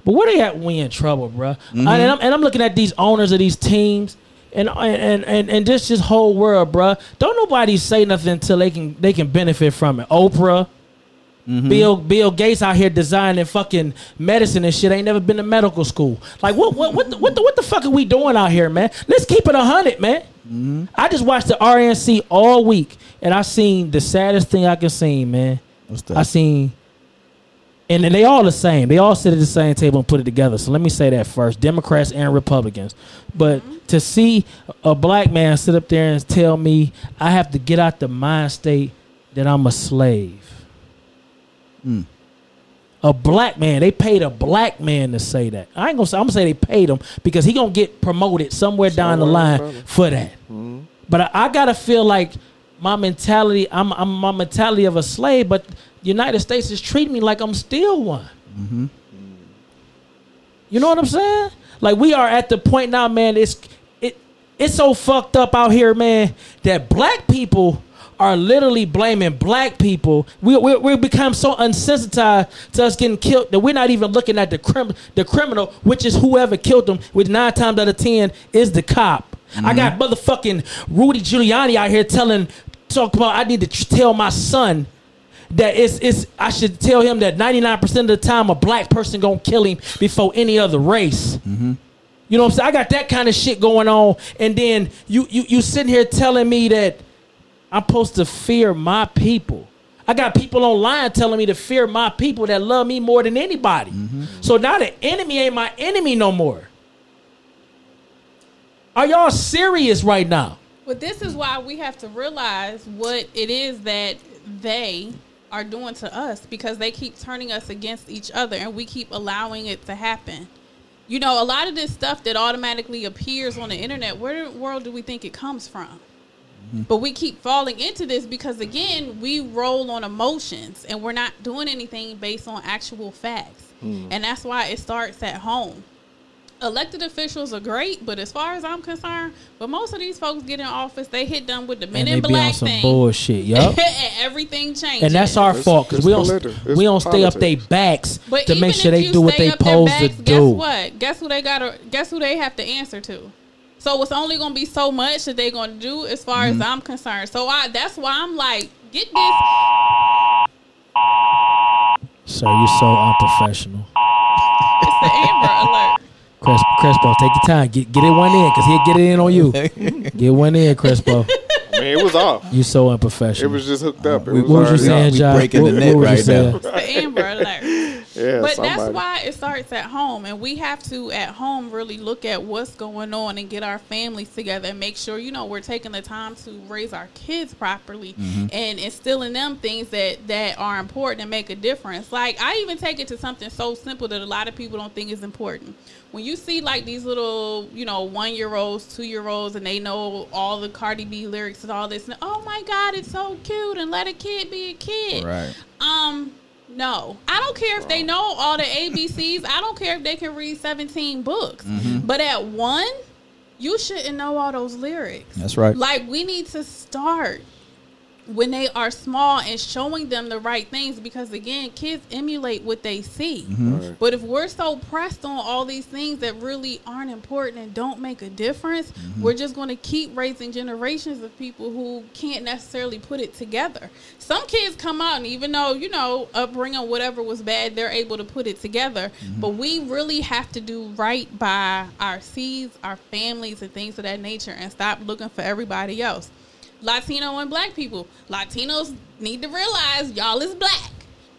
but where they at? We in trouble, bro. Mm-hmm. I, and, I'm, and I'm looking at these owners of these teams, and and and and this this whole world, bro. Don't nobody say nothing until they can they can benefit from it. Oprah, Mm-hmm. Bill Bill Gates out here designing fucking medicine and shit. Ain't never been to medical school. Like what what what the, what, the, what the fuck are we doing out here, man? Let's keep it a hundred, man. Mm-hmm. I just watched the R N C all week, and I seen the saddest thing I can see, man. What's that? I seen, and then they all the same. They all sit at the same table and put it together. So let me say that first: Democrats and Republicans. But mm-hmm. to see a black man sit up there and tell me I have to get out the mind state that I'm a slave. Mm. A black man. They paid a black man to say that. I ain't gonna say. I'm gonna say they paid him because he gonna get promoted somewhere, somewhere down the line probably. For that. Mm-hmm. But I, I gotta feel like my mentality. I'm, I'm my mentality of a slave. But the United States is treating me like I'm still one. Mm-hmm. You know what I'm saying? Like we are at the point now, man. It's it it's so fucked up out here, man. That black people are literally blaming black people. We we we become so unsensitized to us getting killed that we're not even looking at the crim the criminal, which is whoever killed them. With nine times out of ten is the cop. Mm-hmm. I got motherfucking Rudy Giuliani out here telling talk about I need to tr- tell my son that it's it's I should tell him that ninety nine percent of the time a black person gonna kill him before any other race. Mm-hmm. You know what I'm saying? I got that kind of shit going on, and then you you you sitting here telling me that I'm supposed to fear my people. I got people online telling me to fear my people that love me more than anybody. Mm-hmm. So now the enemy ain't my enemy no more. Are y'all serious right now? Well, this is why we have to realize what it is that they are doing to us, because they keep turning us against each other and we keep allowing it to happen. You know, a lot of this stuff that automatically appears on the internet, where in the world do we think it comes from? But we keep falling into this because, again, we roll on emotions and we're not doing anything based on actual facts. Mm. And that's why it starts at home. Elected officials are great, but as far as I'm concerned, but most of these folks get in office, they hit them with the men in black thing. And they be on some bullshit, yup. And everything changes. And that's our it's, fault because we don't we don't stay up their backs but to make sure they do what they supposed to do. Guess what? Guess who they gotta? Guess who they have to answer to? So it's only going to be so much that they're going to do as far mm-hmm. as I'm concerned. So I that's why I'm like, get this. Sir, you're so unprofessional. It's the Amber Alert. Cres- Crespo, take your time. Get get it one in because he'll get it in on you. Get one in, Crespo. I mean, it was off. You're so unprofessional. It was just hooked up. It we, was what was you saying, Jai? breaking what, the net right now. It's the Amber Alert. Yeah, but somebody. That's why it starts at home, and we have to at home really look at what's going on and get our families together and make sure, you know, we're taking the time to raise our kids properly mm-hmm. and instilling them things that, that are important and make a difference. Like, I even take it to something so simple that a lot of people don't think is important. When you see, like, these little, you know, one-year-olds, two-year-olds, and they know all the Cardi B lyrics and all this, and, oh, my God, it's so cute, and let a kid be a kid. Right. Um... No, I don't care if they know all the A B Cs. I don't care if they can read seventeen books. Mm-hmm. But at one, you shouldn't know all those lyrics. That's right. Like, we need to start when they are small and showing them the right things because, again, kids emulate what they see. Mm-hmm. Right. But if we're so pressed on all these things that really aren't important and don't make a difference, mm-hmm. we're just going to keep raising generations of people who can't necessarily put it together. Some kids come out and even though, you know, upbringing, whatever was bad, they're able to put it together. Mm-hmm. But we really have to do right by our seeds, our families, and things of that nature and stop looking for everybody else. Latino and black people. Latinos need to realize y'all is black,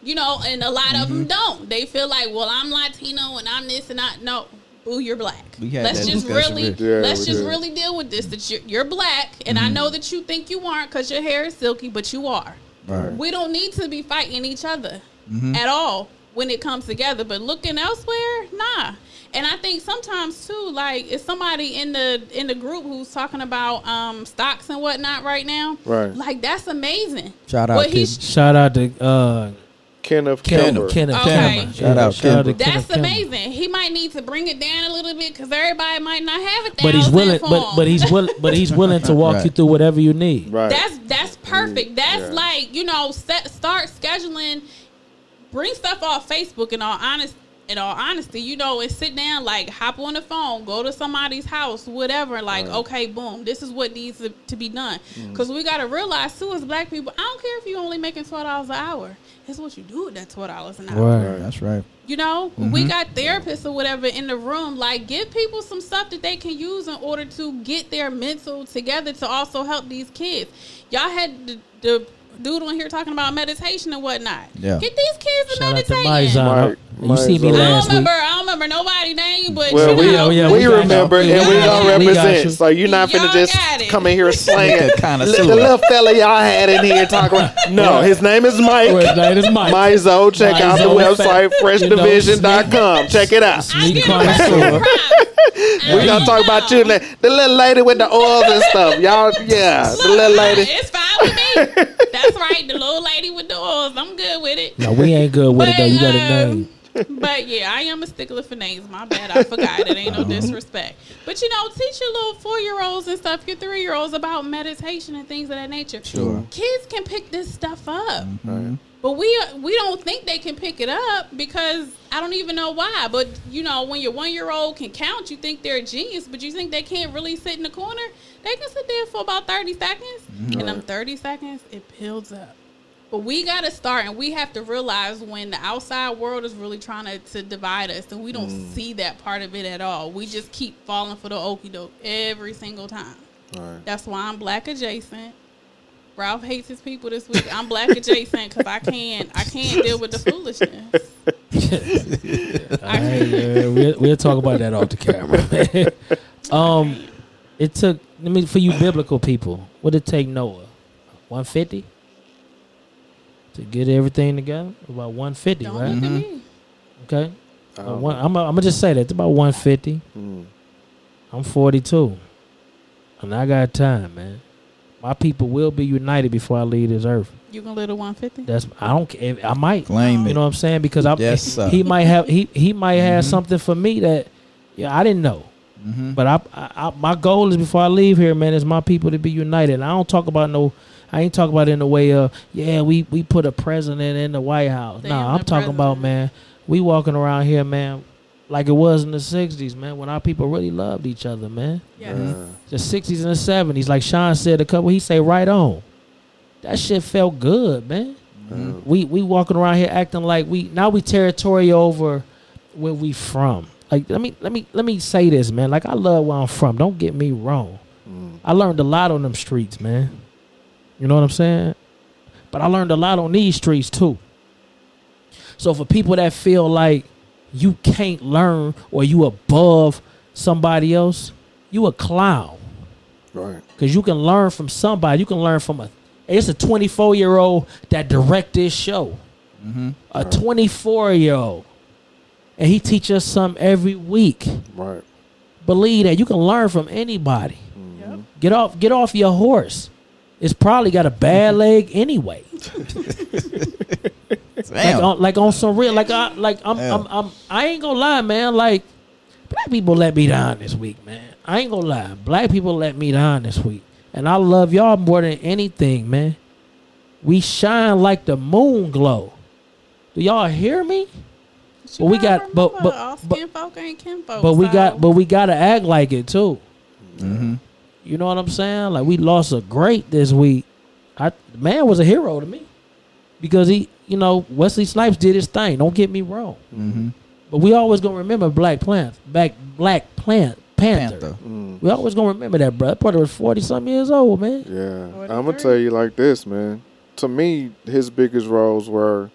you know, and a lot mm-hmm. of them don't. They feel like, well, I'm Latino and I'm this and I no, boo, you're black. Let's just really, yeah, let's just did. really deal with this. That you're, you're black, and mm-hmm. I know that you think you aren't because your hair is silky, but you are. Right. We don't need to be fighting each other mm-hmm. at all when it comes together. But looking elsewhere, nah. And I think sometimes too, like it's somebody in the in the group who's talking about um, stocks and whatnot right now. Right. Like that's amazing. Shout out to shout out to uh, Kenner. Kenner. Kenner. Okay. Shout, yeah, out, shout out to Kenner. That's amazing. He might need to bring it down a little bit because everybody might not have it. But he's willing. But, but he's willing. But he's willing to walk right. you through whatever you need. Right. That's that's perfect. That's yeah. like you know set, start scheduling, bring stuff off Facebook and all honesty. in all honesty, you know, and sit down, like, hop on the phone, go to somebody's house, whatever, like, right. okay, boom, this is what needs to, to be done. Because mm. we got to realize, too, as black people, I don't care if you're only making twelve dollars an hour. It's what you do with that twelve dollars an hour. Right, that's right. You know, mm-hmm. we got therapists or whatever in the room. Like, give people some stuff that they can use in order to get their mental together to also help these kids. Y'all had the... the dude on here talking about meditation and whatnot. Yeah. Get these kids to meditate. Myzo. You see me last week. I don't remember. I don't remember nobody's name, but well, you we, know, oh, yeah, we, we remember and we don't represent. You. So you're not finna just come in here slanging kind of the little fella y'all had in here talking. No, his name is Mike. Well, his name is Mike. Myzo. Check Myzo out the website fresh division dot com. Check it out. We're gonna talk about you, the little lady with the oils and stuff, y'all. Yeah, the little lady. It's fine with me. That's right, the little lady with the oils. I'm good with it. No, we ain't good with it though. You got to know. But yeah, I am a stickler for names. My bad, I forgot. It ain't no disrespect. But you know, teach your little four-year-olds and stuff, your three-year-olds about meditation and things of that nature. Sure. Kids can pick this stuff up. Mm-hmm. But we we don't think they can pick it up because I don't even know why. But, you know, when your one-year-old can count, you think they're a genius, but you think they can't really sit in the corner. They can sit there for about thirty seconds. Right. And them thirty seconds, it builds up. But we got to start, and we have to realize when the outside world is really trying to, to divide us, and we don't mm. see that part of it at all. We just keep falling for the okie doke every single time. Right. That's why I'm black adjacent. Ralph hates his people this week. I'm black adjacent because I can't I can't deal with the foolishness. Right, uh, we'll, we'll talk about that off the camera. um, it took, I mean, for you biblical people, what did it take Noah? one fifty? To get everything together? About one fifty, don't right? Mm-hmm. Okay. Um, uh, one, I'm going to just say that. It's about one fifty. Mm. I'm forty-two. And I got time, man. My people will be united before I leave this earth. You gonna live to one fifty? That's I don't care. I might claim it. You know what I'm saying? Because I yes, he might have he he might mm-hmm. have something for me that yeah I didn't know. Mm-hmm. But I, I, I my goal is before I leave here, man, is my people to be united. And I don't talk about no. I ain't talking about it in the way of yeah we we put a president in the White House. They nah, I'm talking president. about man. We walking around here, man. Like it was in the sixties, man, when our people really loved each other, man. Yes. Uh, the sixties and the seventies, like Sean said a couple, he say right on. That shit felt good, man. Mm-hmm. We we walking around here acting like we now we territory over where we from. Like let me let me let me say this, man. Like I love where I'm from. Don't get me wrong. Mm. I learned a lot on them streets, man. You know what I'm saying? But I learned a lot on these streets too. So for people that feel like you can't learn or you above somebody else, you a clown. Right. Because you can learn from somebody. You can learn from a, it's a twenty-four-year-old that direct this show. Mm-hmm. A right. twenty-four-year-old. And he teaches us something every week. Right. Believe that. You can learn from anybody. Mm-hmm. Yep. Get off, get off your horse. It's probably got a bad leg anyway. Like on, like on some real, like I, like I'm, I'm, I'm, I'm, I ain't gonna lie, man. Like black people let me down this week, man. I ain't gonna lie, black people let me down this week, and I love y'all more than anything, man. We shine like the moon glow. Do y'all hear me? But, but we got, but but, but all skin folk ain't kin folk, but we so. got, but we gotta act like it too. Mm-hmm. You know what I'm saying? Like we lost a great this week. I the man was a hero to me because he, you know, Wesley Snipes did his thing. Don't get me wrong. Mm-hmm. But we always gonna remember Black Plant, Black Black Plant Panther. Panther. Mm. We always gonna remember that, bro. That brother was forty something years old, man. Yeah, I'm gonna tell you like this, man. To me, his biggest roles were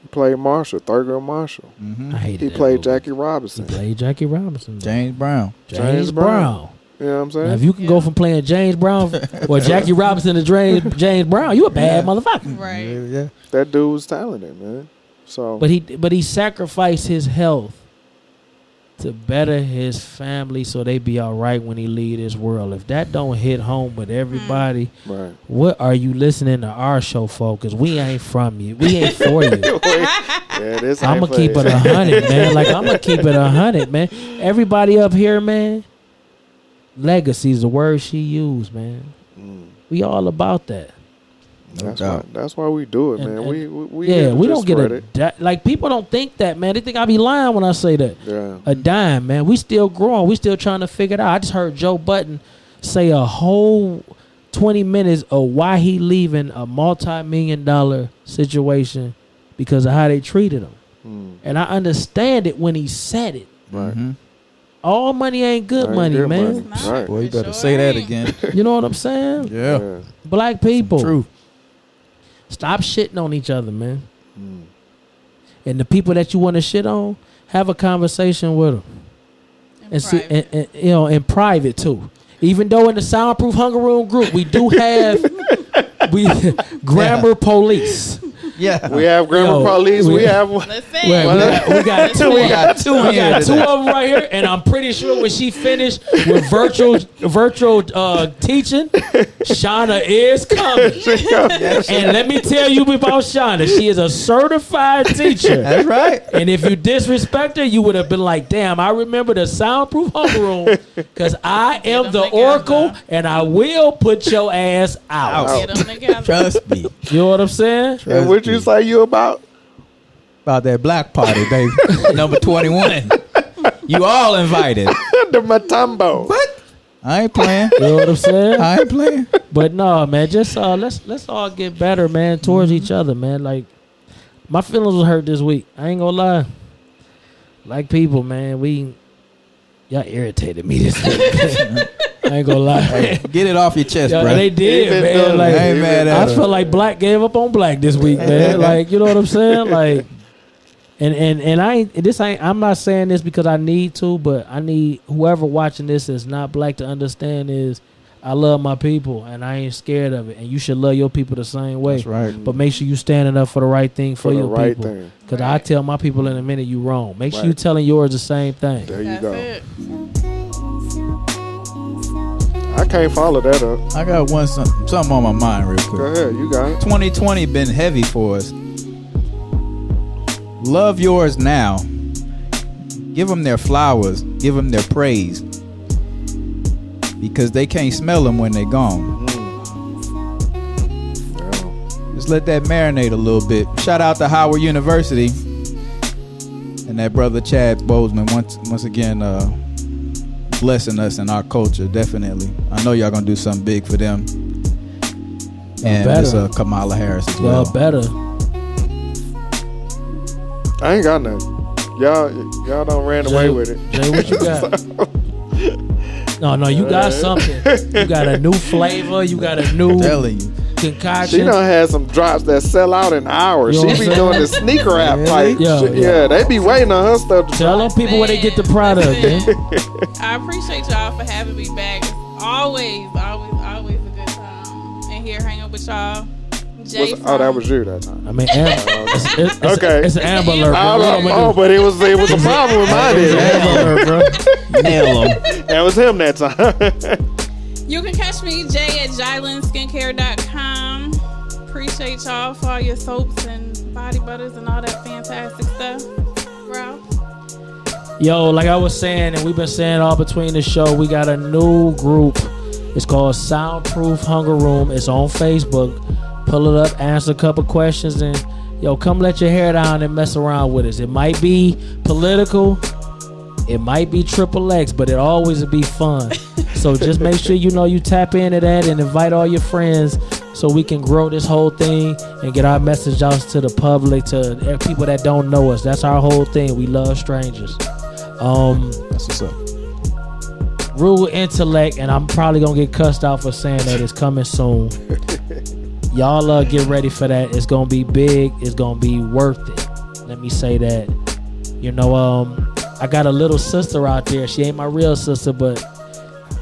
he played Marshall, Thurgood Marshall. Mm-hmm. I hated he that played movie. Jackie Robinson. He played Jackie Robinson. James Brown. James, James Brown. Brown. You know what I'm saying? Now, if you can yeah. go from playing James Brown or Jackie Robinson to James, James Brown, you a bad yeah. motherfucker. Right. Yeah, yeah. That dude was talented, man. So But he but he sacrificed his health to better his family so they be all right when he leave this world. If that don't hit home with everybody, right. what are you listening to our show for? Because we ain't from you. We ain't for you. yeah, this I'm going to keep it one hundred, man. Like, I'm going to keep it one hundred, man. Everybody up here, man. Legacy is the word she used, man. Mm. We all about that. No that's, why, that's why we do it, and, man. And we, we, we yeah, we don't get a di- like people don't think that, man. They think I be lying when I say that. Yeah. A dime, man. We still growing. We still trying to figure it out. I just heard Joe Budden say a whole twenty minutes of why he leaving a multi-million dollar situation because of how they treated him. Mm. And I understand it when he said it. Right. Mm-hmm. All money ain't good ain't money, man. Money. Right. Well, you better sure say ain't. that again. You know what I'm saying? Yeah. yeah. Black people. True. Stop shitting on each other, man. Mm. And the people that you want to shit on, have a conversation with them. In and see, and, and, you know, in private too. Even though in the Soundproof Hunger Room group, we do have we grammar yeah. police. Yeah, we have grammar Yo, police. We, we have one. Let's see. We got two. We got two. We got two of them right here, and I'm pretty sure when she finished with virtual virtual uh, teaching, Shauna is coming. Yes, and let me tell you about Shauna. She is a certified teacher. That's right. And if you disrespect her, you would have been like, "Damn, I remember the Soundproof Hunger Room because I am the oracle, out, and I will put your ass out." out. Trust me. You know what I'm saying? Trust me. You say you about about that black party, baby. Number twenty-one. You all invited. The Matumbo. What? I ain't playing. You know what I'm saying? I ain't playing. But no, man. Just uh, let's let's all get better, man. Towards mm-hmm. each other, man. Like my feelings was hurt this week. I ain't gonna lie. Like people, man. We y'all irritated me this week. I ain't gonna lie. Hey, get it off your chest, yo, bro. They did, even man. Like, I, mad at I feel like black gave up on black this week, man. Like, you know what I'm saying? Like, and and and I ain't, this ain't. I'm not saying this because I need to, but I need whoever watching this is not black to understand is I love my people and I ain't scared of it, and you should love your people the same way. That's right. But make sure you standing up for the right thing for, for your right people. Because right. I tell my people in a minute, you wrong. Make right. sure you telling yours the same thing. There you That's go. It. I can't follow that up. I got one something, something on my mind real quick. Go ahead, you got it. twenty twenty been heavy for us. Love yours now. Give them their flowers. Give them their praise. Because they can't smell them when they're gone. Mm. Yeah. Just let that marinate a little bit. Shout out to Howard University. And that brother Chad Boseman once once again uh blessing us in our culture, definitely. I know y'all gonna do something big for them. And it's uh, Kamala Harris as well. Well, better. I ain't got nothing. Y'all, y'all done ran Jay, away with it. Jay, what you got? so. No, no, you got something. You got a new flavor. You got a new. I'm telling you. Concoction. She done had some drops that sell out in hours. You know she be saying? Doing the sneaker app like yeah, yeah. yeah, they be waiting on her stuff to tell them people man, where they get the product. I appreciate y'all for having me back. It's always, always, always a good time. And here hanging with y'all. Jay was, oh, that was you that time. I mean, Amber. it's, it's, okay. It's, it's an Amber Alert. Oh, but it was it was a problem with mine. It was Amber Alert, bro. Nail him. That was him that time. You can catch me, Jay, at Jylin Skincare dot com. Appreciate y'all for all your soaps and body butters and all that fantastic stuff. Ralph? Yo, like I was saying, and we've been saying all between the show, we got a new group. It's called Soundproof Hunger Room. It's on Facebook. Pull it up, answer a couple questions, and yo, come let your hair down and mess around with us. It might be political. It might be triple X, but it always be fun. So just make sure you know you tap into that and invite all your friends so we can grow this whole thing and get our message out to the public, to people that don't know us. That's our whole thing. We love strangers. Um, That's what's up. Rural Intellect, and I'm probably going to get cussed out for saying that. It's coming soon. Y'all uh, get ready for that. It's going to be big. It's going to be worth it. Let me say that. You know, um... I got a little sister out there. She ain't my real sister, but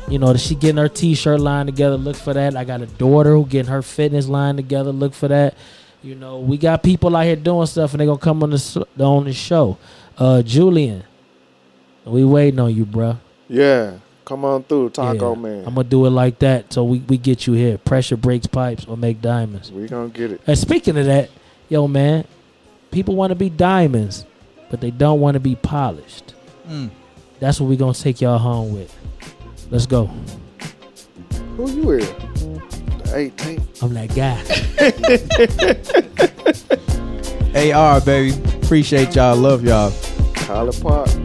you know, she getting her t-shirt line together. Look for that. I got a daughter who getting her fitness line together. Look for that. You know, we got people out here doing stuff, and they gonna come on the on the show. Uh, Julian, we waiting on you, bro. Yeah, come on through, Taco yeah, Man. I'm gonna do it like that, so we we get you here. Pressure breaks pipes or make diamonds. We gonna get it. And speaking of that, yo man, people want to be diamonds, but they don't want to be polished. Mm. That's what we're going to take y'all home with. Let's go. Who you is? eighteenth. I'm that guy. A R, baby. Appreciate y'all. Love y'all. Tyler Park.